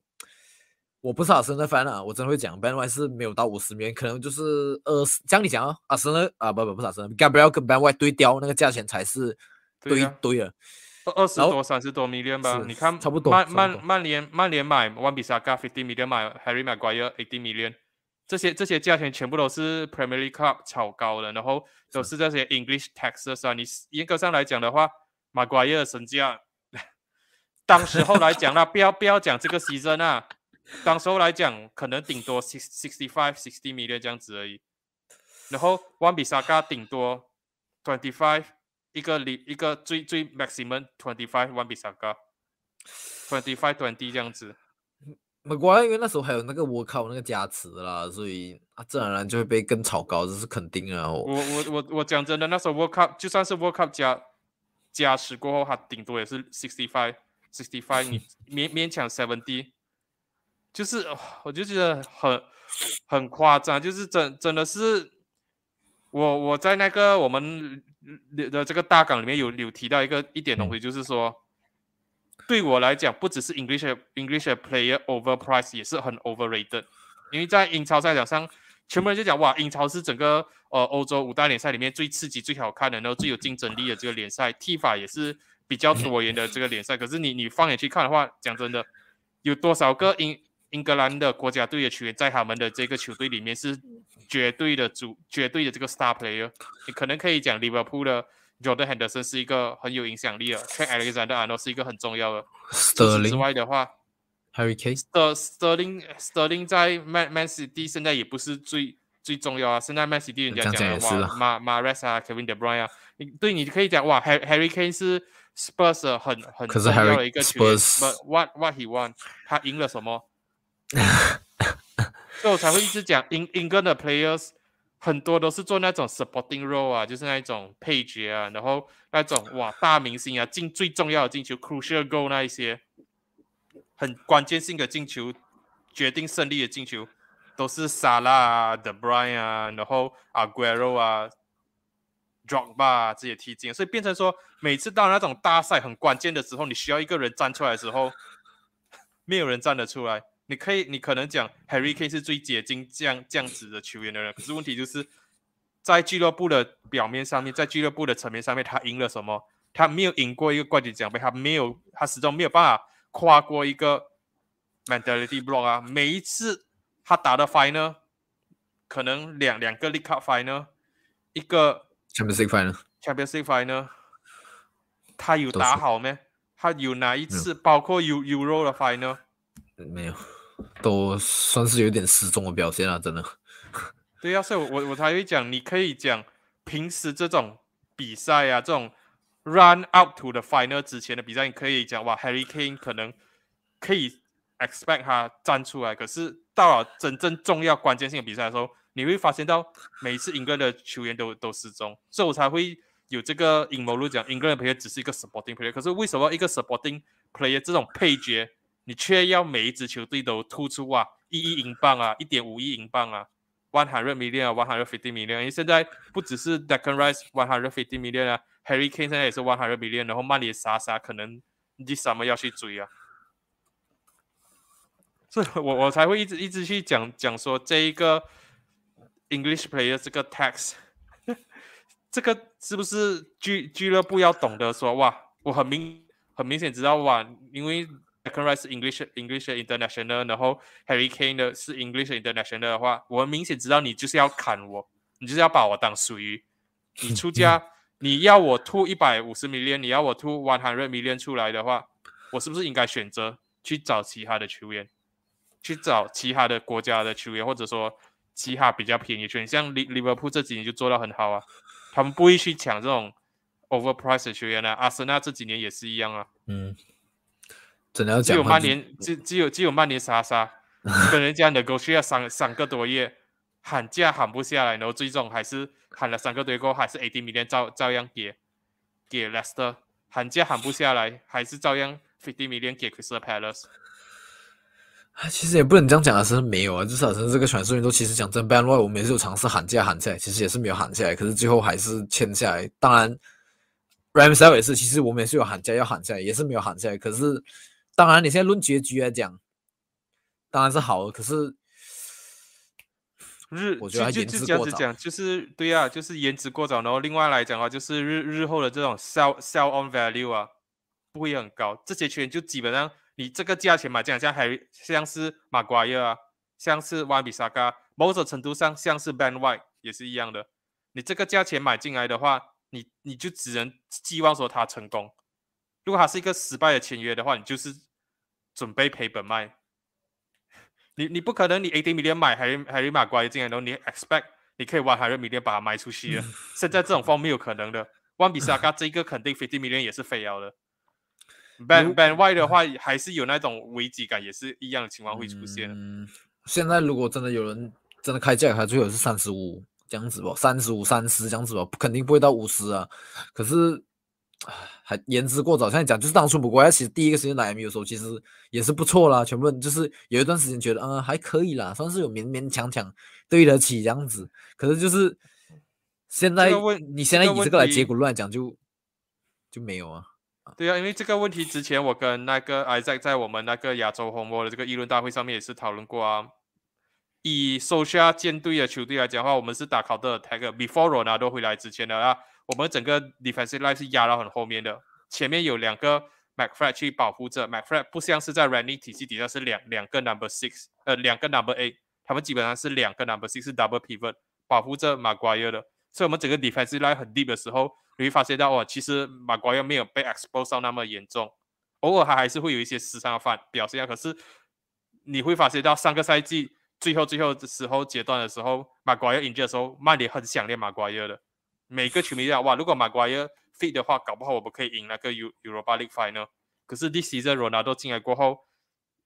我不是阿森纳 fan 啊，我真的会讲 Ben White 是没有到50 million，可能就是像你讲啊，阿森纳啊不是阿森纳 ，Gabriel 跟 Ben White 对调那个价钱才是对的，20多30多 million 吧，你看差不多。曼联买 Wan-Bissaka 50 million， 买 Harry Maguire 80 million， 这些价钱全部都是 Premier League Club 炒高的，然后都是这些 English taxes 啊。你严格上来讲的话 ，Maguire 身价，当时候来讲啦，不要讲这个 season 啊。当时候来讲可能顶多 65-60 million 这样子而已，然后 Wan-Bissaka 顶多 25， 一个最 maximum 25 Wan-Bissaka 25-20 这样子。Maguire 因为那时候还有那个我靠那个加持啦，所以啊自然而然就会被更炒高，这是肯定的。我讲真的，那时候 World Cup 就算是 World Cup 加持过后，他顶多也是65 你勉强70，就是我就觉得很夸张，就是真的是我在那个我们的这个大纲里面有提到一点东西，就是说。对我来讲，不只是 English player overpriced， 也是很 overrated。因为在英超赛场上，全部人就讲哇，英超是整个欧洲五大联赛里面最刺激、最好看的，然后最有竞争力的这个联赛，踢法也是比较多元的这个联赛。可是你放眼去看的话，讲真的，有多少个英格兰的国家队的球员在他们的这个球队里面是绝对的这个 star player？ 你可能可以讲利物浦的。Jordan Henderson 是一个很有影响力的 Trent Alexander-Arnold 是一个很重要的 Sterling 之外的话 Harry Kane Sterling 在 Man City 现在也不是最重要啊，现在 Man City 人家讲的话 Mahrez 啊 Kevin De Bruyne 啊，对，你可以讲哇 Harry Kane 是 Spurs 很重要的一个球员， But what he won 他赢了什么？所以我才会一直讲 England 的 players很多都是做那种 supporting role 啊，就是那一种配角啊，然后那种哇大明星啊进最重要的进球 crucial goal 那一些很关键性的进球，决定胜利的进球都是 Salah 啊 De Bruyne 啊，然后 Aguero 啊 Drogba 啊这些踢进，所以变成说每次到那种大赛很关键的时候，你需要一个人站出来的时候没有人站得出来。你可能讲 Harry Kane 是最接近这样子的球员的人，可是问题就是在俱乐部的表面上面，在俱乐部的层面上面，他赢了什么？他没有赢过一个冠军奖杯，他始终没有办法跨过一个 mentality block 啊。每一次他打的 final， 可能两个 League Cup final， 一个 Champions League final， 他有打好咩？他有哪一次包括 Euro 的 final？没有，都算是有点失踪的表现了，真的。对啊，所以我才会讲，你可以讲平时这种比赛啊，这种 run up to the final 之前的比赛，你可以讲哇 ，Harry Kane 可能可以 expect 他站出来，可是到了真正重要关键性的比赛的时候，你会发现到每一次英格兰的球员都失踪，所以我才会有这个阴谋论讲，英格兰的 player 只是一个 supporting player， 可是为什么一个 supporting player 这种配角？你却要每一支球队都突出啊，1亿英镑啊，1.5亿英镑啊，100 million 啊 ，150 million。因为现在不只是 Declan Rice 150 million 啊 ，Harry Kane 现在也是100 million， 然后曼联啥可能this summer要去追啊。所以我才会一直去讲说这一个 English player 这个 tax， 这个是不是俱乐部要懂得说哇，我很明显知道哇，因为。Declan Rice 是 English International， 然后 Harry Kane 的是 English International 的话，我明显知道你就是要砍我，你就是要把我当属于你出家，你要我吐150 million， 你要我吐100 million 出来的话，我是不是应该选择去找其他的球员，去找其他的国家的球员，或者说其他比较便宜的球员？像 Liverpool 这几年就做到很好啊，他们不会去抢这种 overpriced 的球员啊，阿森纳这几年也是一样啊，只有曼联沙跟人家negotiate 3个多月喊价喊不下来，然后最终还是喊了3个多月过后还是 80 million 照样给 Leicester， 喊价喊不下来还是照样50 million 给 Crystal Palace。 其实也不能这样讲，阿森没有啊，就是阿森这个传送运动其实讲真 Ben White 我们也是有尝试喊价其实也是没有喊下来，可是最后还是签下来。当然 Ramsdale 也是，其实我们也是有喊价要喊下来，也是没有喊下来。可是当然，你现在论结局来讲，当然是好的。可是，我觉得颜值过早，就是对啊，就是颜值过早。然后另外来讲的话，就是日后的这种 sell on value 啊，不会很高。这些球员就基本上你这个价钱买，讲像是 Maguire 啊，像是 Wan-Bissaka， 某种程度上像是 Ben White 也是一样的。你这个价钱买进来的话，你就只能寄望说他成功。如果他是一个失败的签约的话，你就是准备赔本卖。你不可能你 80 million 买 Harry Maguire 进来，然后你 expect 你可以100 million 把它卖出去了。现在这种方没有可能的。Wan-Bissaka 这个肯定50 million 也是非要的。Ben White 的话还是有那种危机感，也是一样的情况会出现。现在如果真的有人真的开价，他最后是35这样子吧，35、30这样子吧，肯定不会到50啊。可是还言之过早，像你讲，就是当初不过，其实第一个时间来 MU 的时候，其实也是不错啦。全部人就是有一段时间觉得，还可以啦，算是有勉强对得起这样子。可是就是现在，你现在以这个来结果论来讲就没有啊。对啊，因为这个问题之前我跟那个 Isaac 在我们那个亚洲红魔的这个议论大会上面也是讨论过啊。以手下舰队的球队来讲的话，我们是打考的 attacker before Ronaldo 回来之前的啊，我们整个 defensive line 是压到很后面的，前面有两个 McFred 去保护着 ，McFred 不像是在 Ranieri 体系底下是两个 number six， 两个 number eight， 他们基本上是两个 number six 是 double pivot 保护着 Maguire 的，所以我们整个 defensive line 很 deep 的时候，你会发现到其实 Maguire 没有被 expose 到那么严重，偶尔他还是会有一些失常的表现，可是你会发现到上个赛季最后的时候阶段的时候 ，Maguire injured 的时候，曼联很想念 Maguire 的。每个球迷讲哇，如果 Maguire fit 的话，搞不好我们可以赢那个 Europa League Final。可是 this season Ronaldo 进来过后，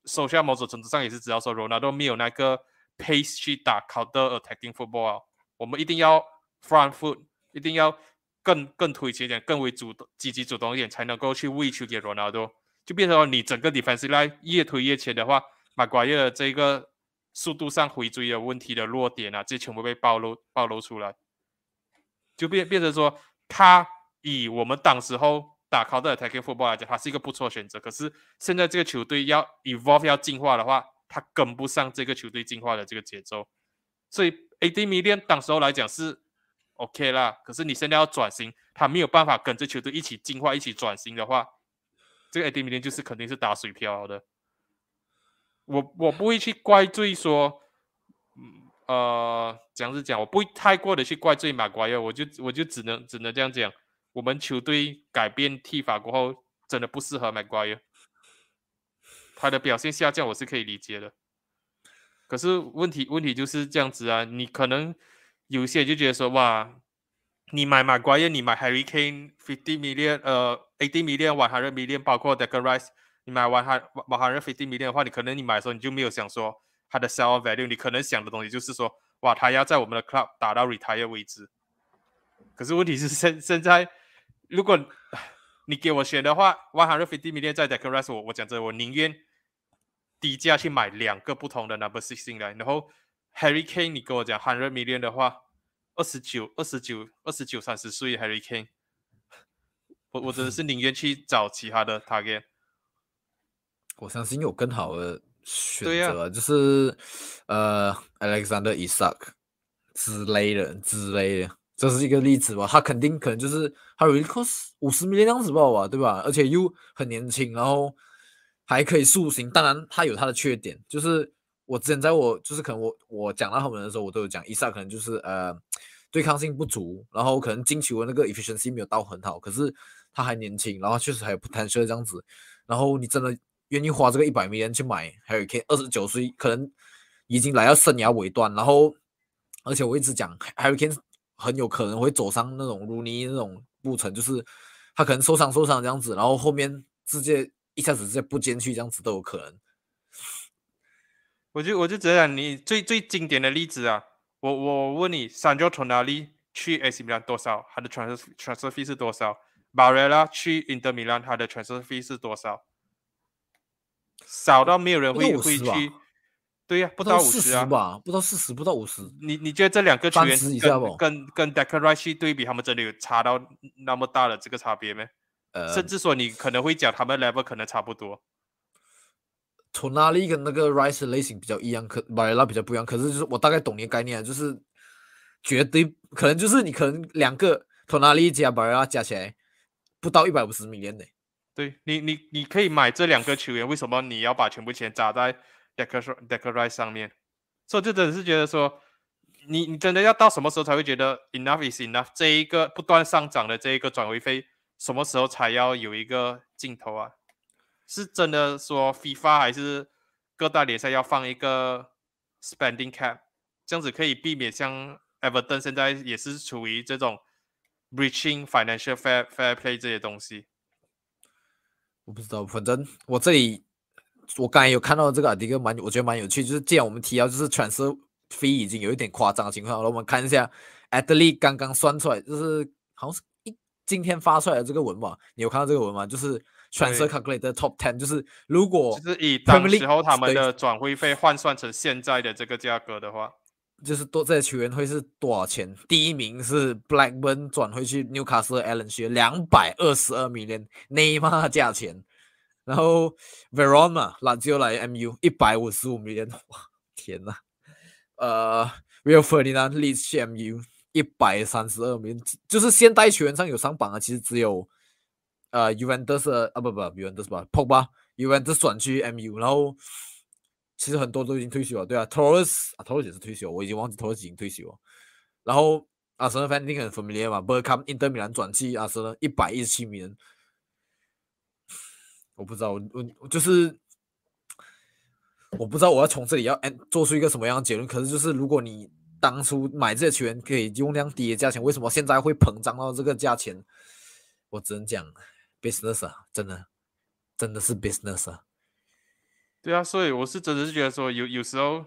手下某种程度上也是知道说 Ronaldo 没有那个 pace 去打 counter attacking football 啊。我们一定要 front foot， 一定要更推前一点，更为积极主动一点，才能够去喂球给 Ronaldo。就变成说你整个 defensive line 越推越前的话 ，Maguire 的这个速度上回追的问题的弱点啊，这全部被暴露出来，就变成说，他以我们当时候打 counter attacking football 来讲，他是一个不错的选择。可是现在这个球队要 evolve 要进化的话，他跟不上这个球队进化的这个节奏。所以 AD Milan 当时候来讲是 OK 啦，可是你现在要转型，他没有办法跟这球队一起进化、一起转型的话，这个 AD Milan 就是肯定是打水漂的。我不会去怪罪说，这样子讲，我不会太过的去怪罪马圭尔，我就只能这样讲，我们球队改变踢法过后，真的不适合马圭尔，他的表现下降我是可以理解的，可是问题就是这样子啊，你可能有些人就觉得说，哇，你买马圭尔，你买 Harry Kane 50 million， 80 million 100 million， 包括 Declan Rice。你买150 million 的话，你可能你买的时候你就没有想说他的 sell value， 你可能想的东西就是说，哇，他要在我们的 club 打到 retire 为止。可是问题是现在，如果你给我选的话，150 million 在 Declan Rice， 我讲真的，我宁愿低价去买两个不同的 number six 进来，然后 Harry Kane 你跟我讲100 million 的话，29、30岁 Harry Kane， 我真的是宁愿去找其他的 target。我相信有更好的选择，就是Alexander Isak 之类的，这是一个例子吧。他肯定可能就是他 cost 50 million 这样子吧，对吧？而且又很年轻，然后还可以塑形。当然，他有他的缺点，就是我之前在我就是可能我讲到他们的时候，我都有讲 Isak 可能就是对抗性不足，然后可能进球的那个 efficiency 没有到很好，可是他还年轻，然后确实还有 potential 这样子。然后你真的愿意花这个100 million 去买 Harry Kane， 29岁可能已经来到生涯尾端，然后而且我一直讲 Harry Kane 很有可能会走上那种 Rooney 那种路程，就是他可能受伤这样子，然后后面一下子不见去这样子都有可能。我就觉得你最经典的例子啊，我问你 Sandro Tonali 去 AC Milan 多少，他的 transfer fee 是多少？ Barella 去 Inter Milan 他的 transfer fee 是多少？少到没有人会去，对呀，不到50啊，不到40，不到50。你觉得这两个球员跟 Declan Rice 去对比，他们真的有差到那么大的这个差别吗？甚至说你可能会讲他们 level 可能差不多。Tonali 跟那个 Rice 类型比较一样，可 Barella 比较不一样。可是就是我大概懂你的概念，就是绝对可能就是你可能两个 Tonali 加 Barella 加起来不到150 million呢。对，你可以买这两个球员，为什么你要把全部钱砸在 Declan Rice 上面？所以这真的是觉得说，你真的要到什么时候才会觉得 enough is enough？ 这一个不断上涨的这一个转会费，什么时候才要有一个尽头啊？是真的说 FIFA 还是各大联赛要放一个 spending cap， 这样子可以避免像 Everton 现在也是处于这种 breaching financial fair play 这些东西。我不知道，反正我这里我刚才有看到这个article，我觉得蛮有趣，就是既然我们提到就是transfer fee 已经有一点夸张的情况，然后我们看一下 Athlete 刚刚算出来，就是好像是今天发出来的这个文嘛，你有看到这个文吗？就是transfer calculator top 10， 就是如果就是以当时候他们的转会费换算成现在的这个价格的话，就是多这些球员会是多少钱？第一名是 Blackburn 转回去 Newcastle Allen 学222 million 内马尔价钱，然后 Veron 嘛 Lazio 来 MU 155 million， 哇天哪！Rio Ferdinand Leeds 去 MU 132 million， 就是现代球员上有上榜的其实只有Pogba Juventus 转去 MU， 然后其实很多都已经退休了，对啊 Torres 也是退休，我已经忘记 Torres 已经退休了。然后阿森纳肯定很 familiar 嘛 Bergkamp Inter Milan 转去阿森纳117 million， 我不知道，我不知道我要从这里要做出一个什么样的结论，可是就是如果你当初买这些球员可以用量低的价钱，为什么现在会膨胀到这个价钱？我只能讲 business 啊，真的是 business 啊。对啊，所以我是真的是觉得说有时候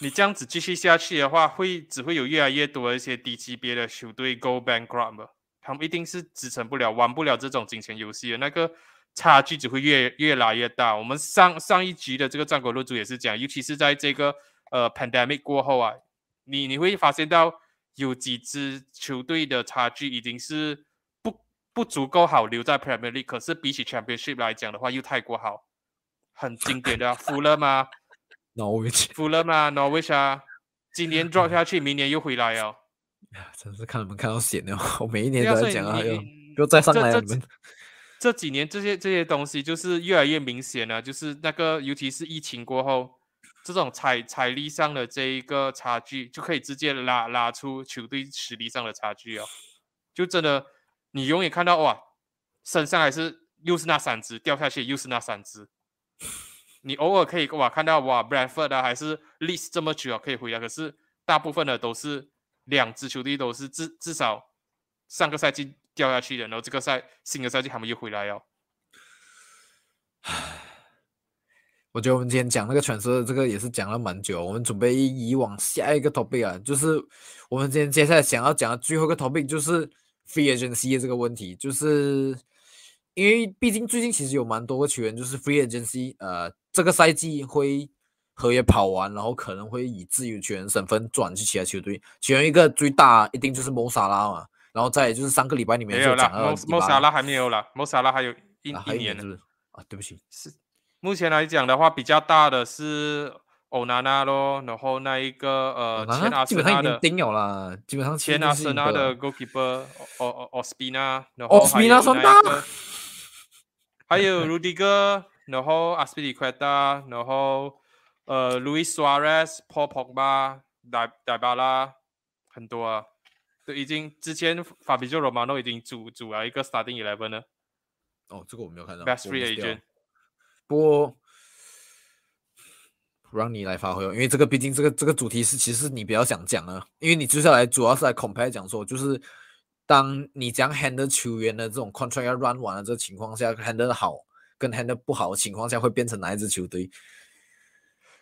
你这样子继续下去的话，只会有越来越多一些低级别的球队 go bankrupt， 他们一定是支撑不了、玩不了这种金钱游戏的，那个差距只会越来越大。我们上一集的这个战国论主也是讲，尤其是在这个pandemic 过后啊，你会发现到有几支球队的差距已经是不足够好留在 Premier League， 可是比起 Championship 来讲的话又太过好，很经典的Fulham 啊 Norwich 啊 Norwich 啊，今年 drop 下去明年又回来了，真是看你们看到险了，我每一年都在讲啊，又再上来了，这几年这些东西就是越来越明显了，就是那个尤其是疫情过后这种财力上的这一个差距就可以直接拉出球队实力上的差距了，就真的你永远看到哇，身上还是又是那三只掉下去，又是那三只。你偶尔可以哇看到哇 ，Brentford 啊还是 Leeds 这么久啊可以回来，可是大部分的都是两支球队都是至少上个赛季掉下去的，然后这个新的赛季他们又回来了。我觉得我们今天讲那个transfer这个也是讲了蛮久，我们准备移往下一个 topic 啊，就是我们今天接下来想要讲的最后一个 topic 就是。Free Agency 的这个问题，就是因为毕竟最近其实有蛮多个球员就是 Free Agency 这个赛季会合约跑完，然后可能会以自由球员身份转去其他球队，其中一个最大一定就是 Mo Salah 嘛，然后再就是上个礼拜里面就讲了 Mo Salah 还没有了 ，Mo Salah 还有一年是不是啊？对不起，是目前来讲的话比较大的是欧娜娜咯，然后那一个前阿森纳的顶有啦，基本上前阿森纳的 goalkeeper Ospina， 然后还有那个还有 Rudiger， 然后 Azpilicueta， 然后Luis Suarez、Paul Pogba、Dybala 很多啊，对，已经之前 Fabrizio Romano 已经组了一个 starting 11 了。哦，这个我没有看到。Best free agent， 不过。让你来发挥，因为这个毕竟这个主题是其实你比较想讲的，因为你接下来主要是来 compare 讲说，就是当你讲 handle 球员的这种 contract 要 run 完了这个情况下 ，handle 好跟 handle 不好的情况下会变成哪一支球队？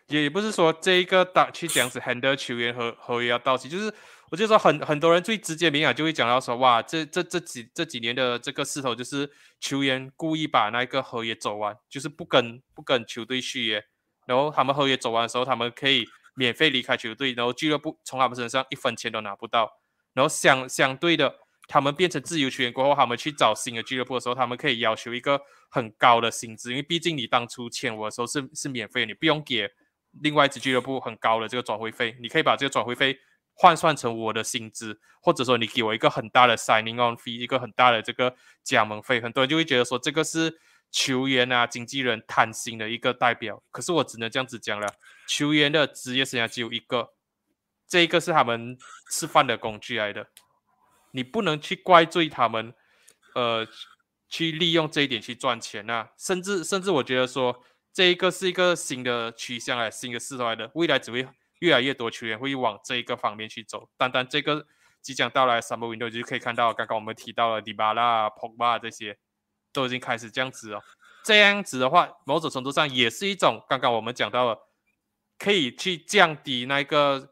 也不是说这一个打去讲是 handle 球员和合约要到期，就是我就说很多人最直接明显就会讲到说，哇，这几年的这个势头就是球员故意把那个合约走完，就是不跟球队续约。然后他们合约走完的时候，他们可以免费离开球队，然后俱乐部从他们身上一分钱都拿不到。然后相对的，他们变成自由球员过后，他们去找新的俱乐部的时候，他们可以要求一个很高的薪资，因为毕竟你当初签我的时候是免费的，你不用给另外一支俱乐部很高的这个转会费，你可以把这个转会费换算成我的薪资，或者说你给我一个很大的 signing on fee， 一个很大的这个加盟费。很多人就会觉得说这个是。球员啊，经纪人贪心的一个代表，可是我只能这样子讲了。球员的职业生涯只有一个，这一个是他们吃饭的工具来的，你不能去怪罪他们，去利用这一点去赚钱啊。甚至我觉得说，这一个是一个新的趋向来，新的势头来的，未来只会越来越多球员会往这一个方面去走。单这个即将到来 Summer Window 就可以看到，刚刚我们提到了 Dybala、Pogba 这些。都已经开始这样子了，这样子的话某种程度上也是一种刚刚我们讲到了可以去降低那个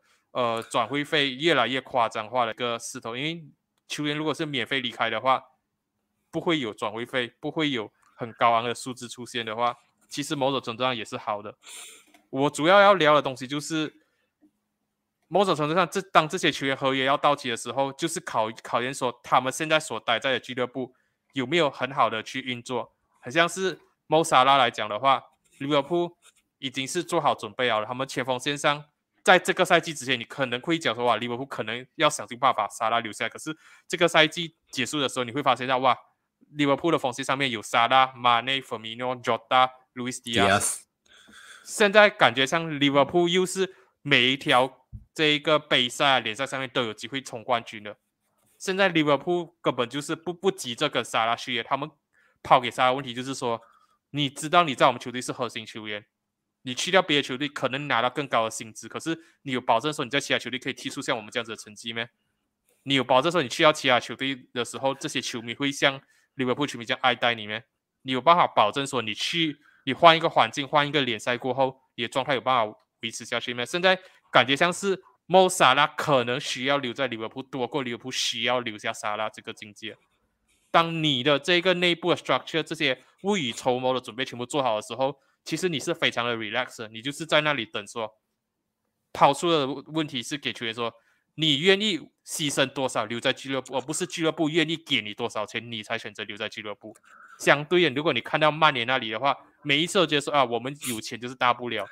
转会费越来越夸张化的一个势头，因为球员如果是免费离开的话，不会有转会费，不会有很高昂的数字出现的话，其实某种程度上也是好的。我主要要聊的东西就是某种程度上当这些球员合约要到期的时候，就是考验说他们现在所待在的俱乐部有没有很好的去运作。很像是莫萨拉来讲的话，利物浦已经是做好准备了，他们前锋线上在这个赛季之前你可能会讲说哇，利物浦可能要想尽办法把沙拉留下来，可是这个赛季结束的时候你会发现到哇，利物浦的锋线上面有沙拉、马内、Firmino、Jota、Luis Diaz， 现在感觉像利物浦又是每一条这一个杯赛联赛上面都有机会冲冠军的。现在利物浦根本就是 不急着跟沙拉续约，他们抛给沙拉问题就是说你知道你在我们球队是核心球员，你去掉别的球队可能拿到更高的薪资，可是你有保证说你在其他球队可以踢出像我们这样子的成绩吗？你有保证说你去到其他球队的时候这些球迷会像利物浦球迷这样爱戴你吗？你有办法保证说你换一个环境换一个联赛过后你的状态有办法维持下去吗？现在感觉像是莫萨拉可能需要留在利物浦多过利物浦需要留下萨拉这个境界。当你的这个内部的 structure 这些未雨绸缪的准备全部做好的时候，其实你是非常的 relax， 你就是在那里等说抛出的问题是给球员说你愿意牺牲多少留在俱乐部，而不是俱乐部愿意给你多少钱你才选择留在俱乐部。相对的，如果你看到曼联那里的话，每一次都觉得说啊，我们有钱就是大不了，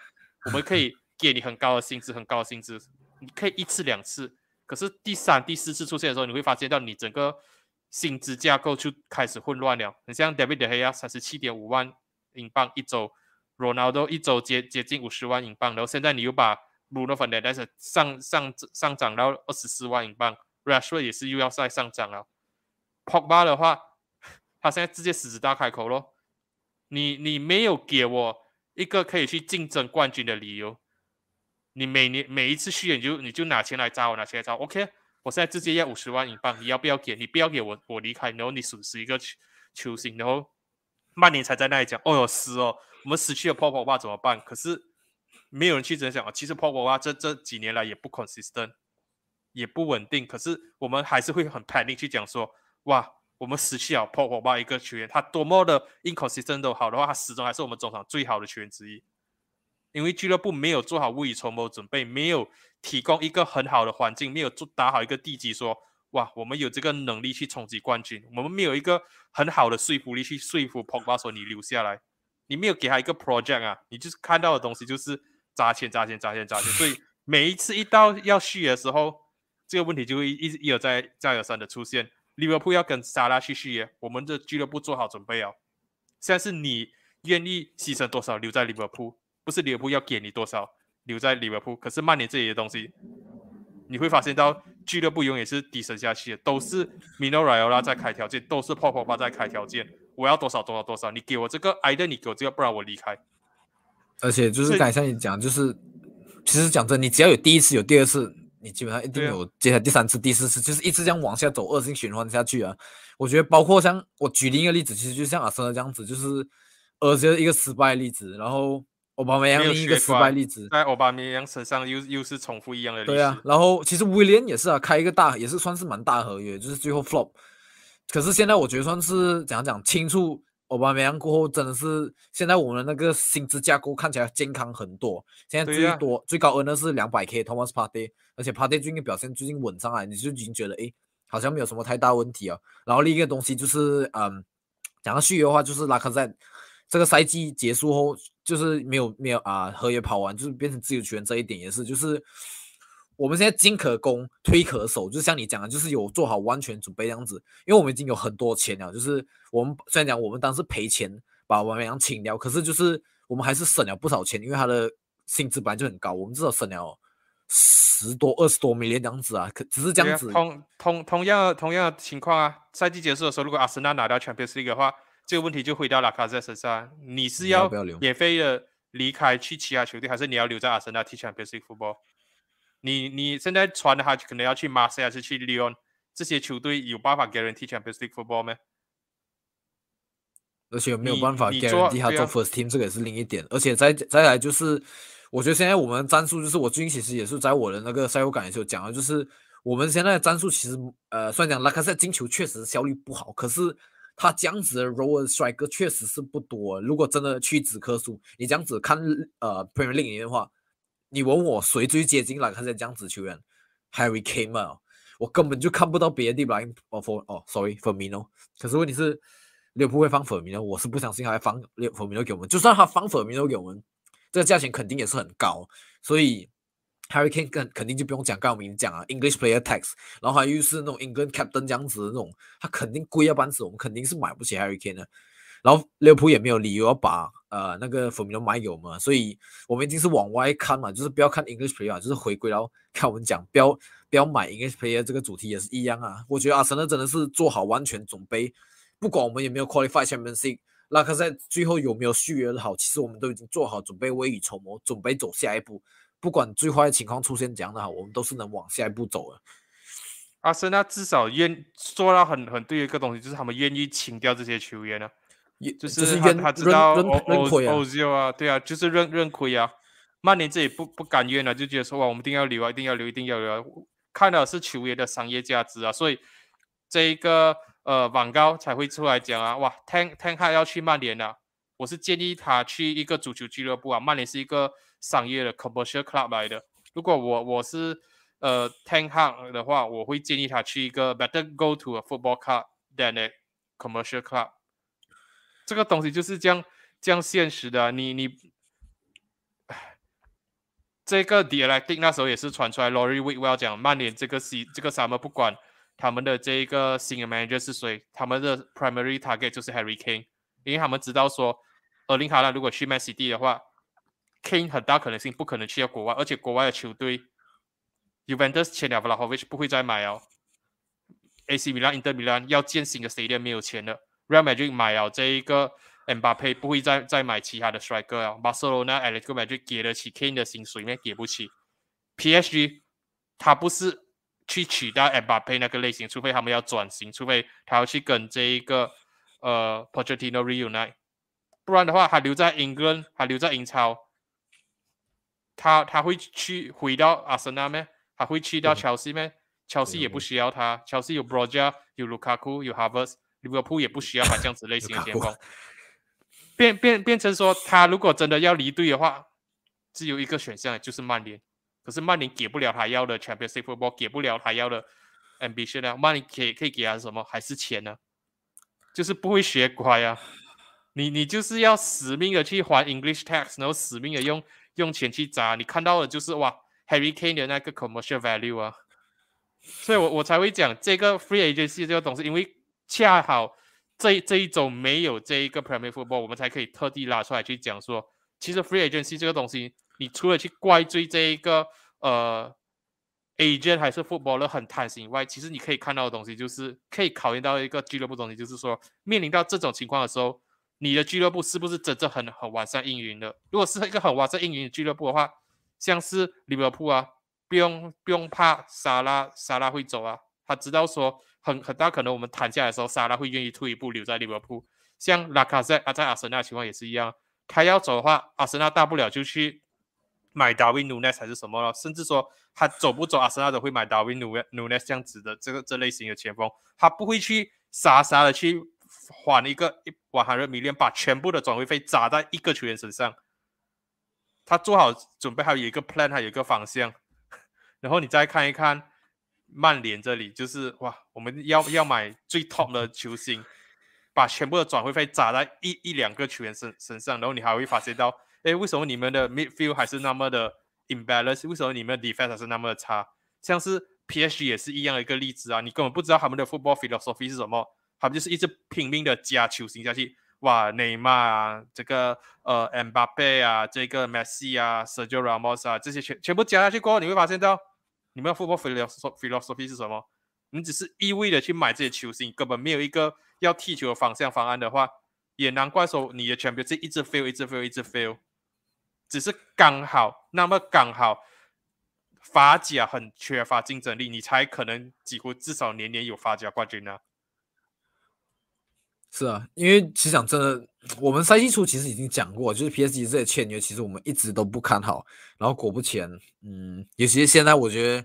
我们可以给你很高的薪资很高的薪资，你可以一次两次，可是第三第四次出现的时候你会发现到你整个薪资架构就开始混乱了。很像 David De Gea 37.5万英镑一周，Ronaldo 一周接近50万英镑，然后现在你又把 Bruno Fernandes 上涨到24万英镑， Rashford 也是又要再上涨了。 Pogba 的话他现在直接狮子大开口咯，你没有给我一个可以去竞争冠军的理由，你每一次续约你就拿钱来砸我拿钱来砸我 OK， 我现在直接要50万英镑，你要不要给？你不要给我离开，然后你损失一个球星，然后曼联才在那里讲哦是哦，我们失去了 Paul Pogba 怎么办？可是没有人去真想其实 Paul Pogba 这几年来也不 consistent 也不稳定，可是我们还是会很 panic 去讲说哇，我们失去了 Paul Pogba 一个球员，他多么的 inconsistent 都好的话，他始终还是我们中场最好的球员之一。因为俱乐部没有做好未雨绸缪准备，没有提供一个很好的环境，没有打好一个地基说哇，我们有这个能力去冲击冠军，我们没有一个很好的说服力去说服 Pogba 说你留下来，你没有给他一个 project 啊，你就是看到的东西就是砸钱。所以每一次一到要续约的时候，这个问题就会一而再再而三的出现。利物浦要跟萨拉去续约，我们的俱乐部做好准备了，现在是你愿意牺牲多少留在利物浦，不是利物浦要给你多少留在利物浦。可是曼联这里的东西你会发现到俱乐部永远是低声下气的，都是 Mino Raiola 在开条件，都是 Paul Pogba 在开条件，我要多少，你给我这个 idea， 你给我这个，不然我离开。而且就是刚才像你讲，就是其实讲真，你只要有第一次有第二次，你基本上一定有接下来第三次第四次，就是一直这样往下走，恶性循环下去啊。我觉得包括像我举另一个例子，其实就像阿森纳这样子，就是Özil一个失败例子，然后奥巴梅扬另一个失败例子，在奥巴梅扬身上又是重复一样的例子。对啊，然后其实威廉也是啊，开一个大也是算是蛮大合约，就是最后 flop。可是现在我觉得算是讲清楚奥巴梅扬过后，真的是现在我们的那个薪资架构看起来健康很多。现在最高额的是 200K Thomas Partey， 而且 Partey 最近表现最近稳上来，你就已经觉得哎，好像没有什么太大问题啊。然后另一个东西就是讲到续约的话，就是拉卡塞这个赛季结束后就是没有啊，合约跑完就是变成自由球员，这一点也是，就是我们现在进可攻退可守，就像你讲的，就是有做好完全准备这样子。因为我们已经有很多钱了，就是我们虽然讲我们当时赔钱把王阳请掉，可是就是我们还是省了不少钱，因为他的薪资本来就很高，我们至少省了10多20多million这样子啊，只是这样子。同样的情况啊，赛季结束的时候，如果阿森纳拿到 Champions League 的话，这个问题就回到拉卡塞身上，你是要免费的离开去其他球队，还是你要留在阿森纳踢 Champions League Football？ 你现在传的他可能要去马赛还是去利昂，这些球队有办法给人踢 Champions League Football 吗？而且没有办法 guarantee 他做 first team， 这个也是另一点。而且再来就是，我觉得现在我们战术就是我最近其实也是在我的那个赛后感也是有讲的，就是我们现在的战术其实虽然讲拉卡塞进球确实效率不好，可是他这样子的 roll striker 确实是不多。如果真的屈指可数，你这样子看Premier League 里面的话，你问我谁最接近拉卡塞这样子球员 ，Harry Kane 啊，我根本就看不到别的地方。Firmino。可是问题是。利物浦会放Firmino，我是不相信他会放Firmino给我们。就算他放Firmino给我们，这个价钱肯定也是很高。所以 Harry Kane 肯定就不用讲，刚才我们已经讲了 English player tax， 然后他又是那种 England captain 这样子的那种，他肯定贵要半死，我们肯定是买不起 Harry Kane 的。然后利物浦也没有理由要把那个Firmino买给我们，所以我们一定是往外看嘛，就是不要看 English player， 就是回归到看我们讲不要买 English player 这个主题也是一样啊。我觉得阿森纳真的是做好完全准备。不管我们有没有 qualify Champions League， 拉卡塞最后有没有续约好，其实我们都已经做好准备，未雨绸缪，准备走下一步。不管最坏的情况出现怎样的好，我们都是能往下一步走的。阿森纳至少做到很对的一个东西，就是他们愿意请掉这些球员啊，就是他知道Özil啊，对啊，就是认亏啊。曼联这也不甘愿了，就觉得说哇，我们一定要留啊，一定要留，一定要留啊。看到是球员的商业价值啊，所以这一个。网高才会出来讲啊，哇 ，Ten Hag 要去曼联了、啊，我是建议他去一个足球俱乐部啊，曼联是一个商业的 commercial club 来的。如果我是Ten Hag 的话，我会建议他去一个 better go to a football club than a commercial club。这个东西就是这样现实的、啊，你这个 The Athletic 那时候也是传出来 ，Laurie Whitwell 讲曼联这个 summer 不管。他们的这一个新的 manager 是谁？他们的 primary target 就是 Harry Kane， 因为他们知道说，Erling Haaland 如果去 Man City 的话 ，Kane 很大可能性不可能去到国外，而且国外的球队 Juventus 签了 Vlahovic 不会再买了 ，AC Milan、Inter Milan 要建新的 stadium 没有钱了 ，Real Madrid 买了这一个 Mbappe 不会再买其他的 striker 了 ，Barcelona、Atletico Madrid 给得起 Kane 的薪水吗？给不起 ，PSG 他不是。去取代 Mbappé 那个类型，除非他们要转型，除非他要去跟这一个Pochettino reunite， 不然的话，他留在 England， 他留在英超，他会去回到阿森纳咩？他会去到 Chelsea 咩？ Chelsea 也不需要他 ，Chelsea 有 Broja， 有 Lukaku， 有 Havertz， Liverpool 也不需要他这样子类型的前锋，变成说他如果真的要离队的话，只有一个选项，就是曼联。可是曼联给不了他要的 Champions League football， 给不了他要的 ambition 啊，曼联可以给他什么？还是钱呢、啊？就是不会学乖啊！你就是要死命的去还 English tax， 然后死命的用钱去砸。你看到的就是哇 ，Harry Kane 的那个 commercial value 啊！所以我才会讲这个 free agency 这个东西，因为恰好这一周没有这一个 Premier Football， 我们才可以特地拉出来去讲说，其实 free agency 这个东西。你除了去怪罪这一个agent 还是 footballer 很贪心以外，其实你可以看到的东西就是可以考验到一个俱乐部的东西，就是说面临到这种情况的时候，你的俱乐部是不是真正很完善运营的？如果是一个很完善运营的俱乐部的话，像是利物浦啊，不用怕沙拉会走啊，他知道说很大可能我们谈下来的时候，沙拉会愿意退一步留在利物浦。像拉卡塞在阿森纳的情况也是一样，他要走的话，阿森纳大不了就去。买 Darwin Núñez 还是什么了，甚至说他走不走阿森纳都会买 Darwin Núñez 这样子的这类型的前锋，他不会去傻傻的去还一个100 million，把全部的转会费砸在一个球员身上。他做好准备，还有一个 plan， 还有一个方向。然后你再看一看曼联这里，就是哇，我们要买最 top 的球星，把全部的转会费砸在一两个球员身上，然后你还会发现到。为什么你们的 midfield 还是那么的 imbalanced？ 为什么你们的 defense 还是那么的差？像是 PSG 也是一样的一个例子啊！你根本不知道他们的 football philosophy 是什么，他们就是一直拼命的加球星下去。哇，内马尔啊，这个Mbappe 啊，这个 Messi 啊 ，Sergio Ramos 啊，这些全部加下去过后，你会发现到你们的 football philosophy 是什么？你只是一味的去买这些球星，根本没有一个要踢球的方向方案的话，也难怪说你的 Champions League 一直 fail。只是刚好法甲很缺乏竞争力，你才可能几乎至少年年有法甲冠军啊。是啊，因为其实讲真的，我们赛季初其实已经讲过，就是 PSG 这些签约其实我们一直都不看好，然后果不其然，尤其是现在我觉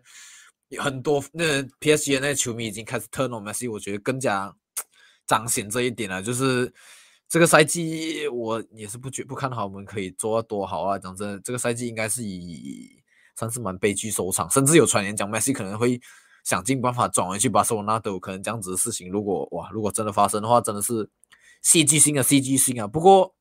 得很多PSG 那些球迷已经开始 turn on Messi， 我觉得更加彰显这一点了，就是这个赛季我也是不看好我们可以做到多好啊！讲真的，这个赛季应该是算是蛮悲剧收场，甚至有传言讲 Messi 可能会想尽办法转回去巴塞罗那，都有可能这样子的事情。如果真的发生的话，真的是戏剧性啊！不过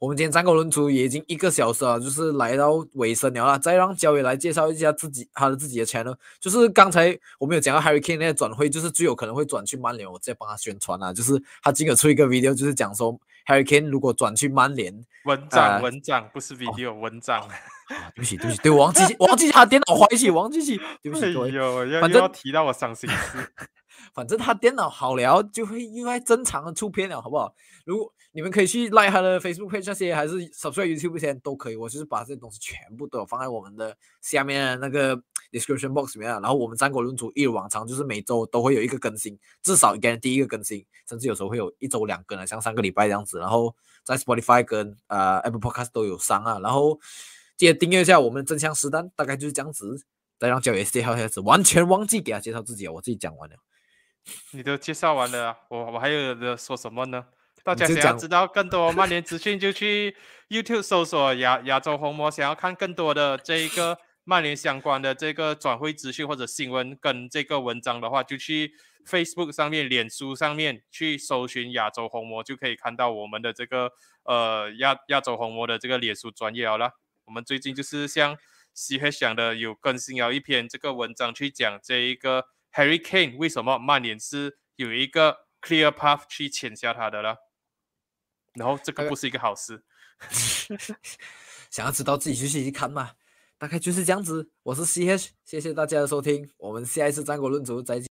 我们今天三个轮出也已经1个小时了，就是来到尾声了啦。再让焦爷来介绍一下自己的 channel， 就是刚才我们有讲到 Harry Kane 那转会，就是最有可能会转去曼联，我直接帮他宣传啦。就是他今天有出一个 video， 就是讲说 Harry Kane 如果转去曼联，文章不是 video，文章。啊，对不起，对，我忘记他电脑坏起，对不起各位，反正要提到我伤心事。反正他电脑好了就会意外正常的出片了，好不好？如果你们可以去 like 他的 Facebook page 那些，还是 subscribe YouTube 那些都可以。我就是把这些东西全部都有放在我们的下面的那个 description box 里面了。然后我们三国论足一如往常，就是每周都会有一个更新，至少第一个更新，甚至有时候会有1周2更的，像上个礼拜这样子。然后在 Spotify 跟Apple Podcast 都有上啊。然后记得订阅一下我们的真相实弹，大概就是这样子。再让教育介绍一下子，完全忘记给他介绍自己了，我自己讲完了。你都介绍完了，我还有的说什么呢？大家想要知道更多曼联资讯，就去 YouTube 搜索 亚洲红魔，想要看更多的这一个曼联相关的这个转会资讯或者新闻跟这个文章的话，就去 Facebook 上面、脸书上面去搜寻亚洲红魔，就可以看到我们的这个亚洲红魔的这个脸书专页好了。我们最近就是像西黑想的有更新了一篇这个文章，去讲这一个Harry Kane 为什么曼联是有一个 clear path 去签下他的了，然后这个不是一个好事。想要知道自己去细细看嘛，大概就是这样子。我是 CH， 谢谢大家的收听，我们下一次战国论足再见。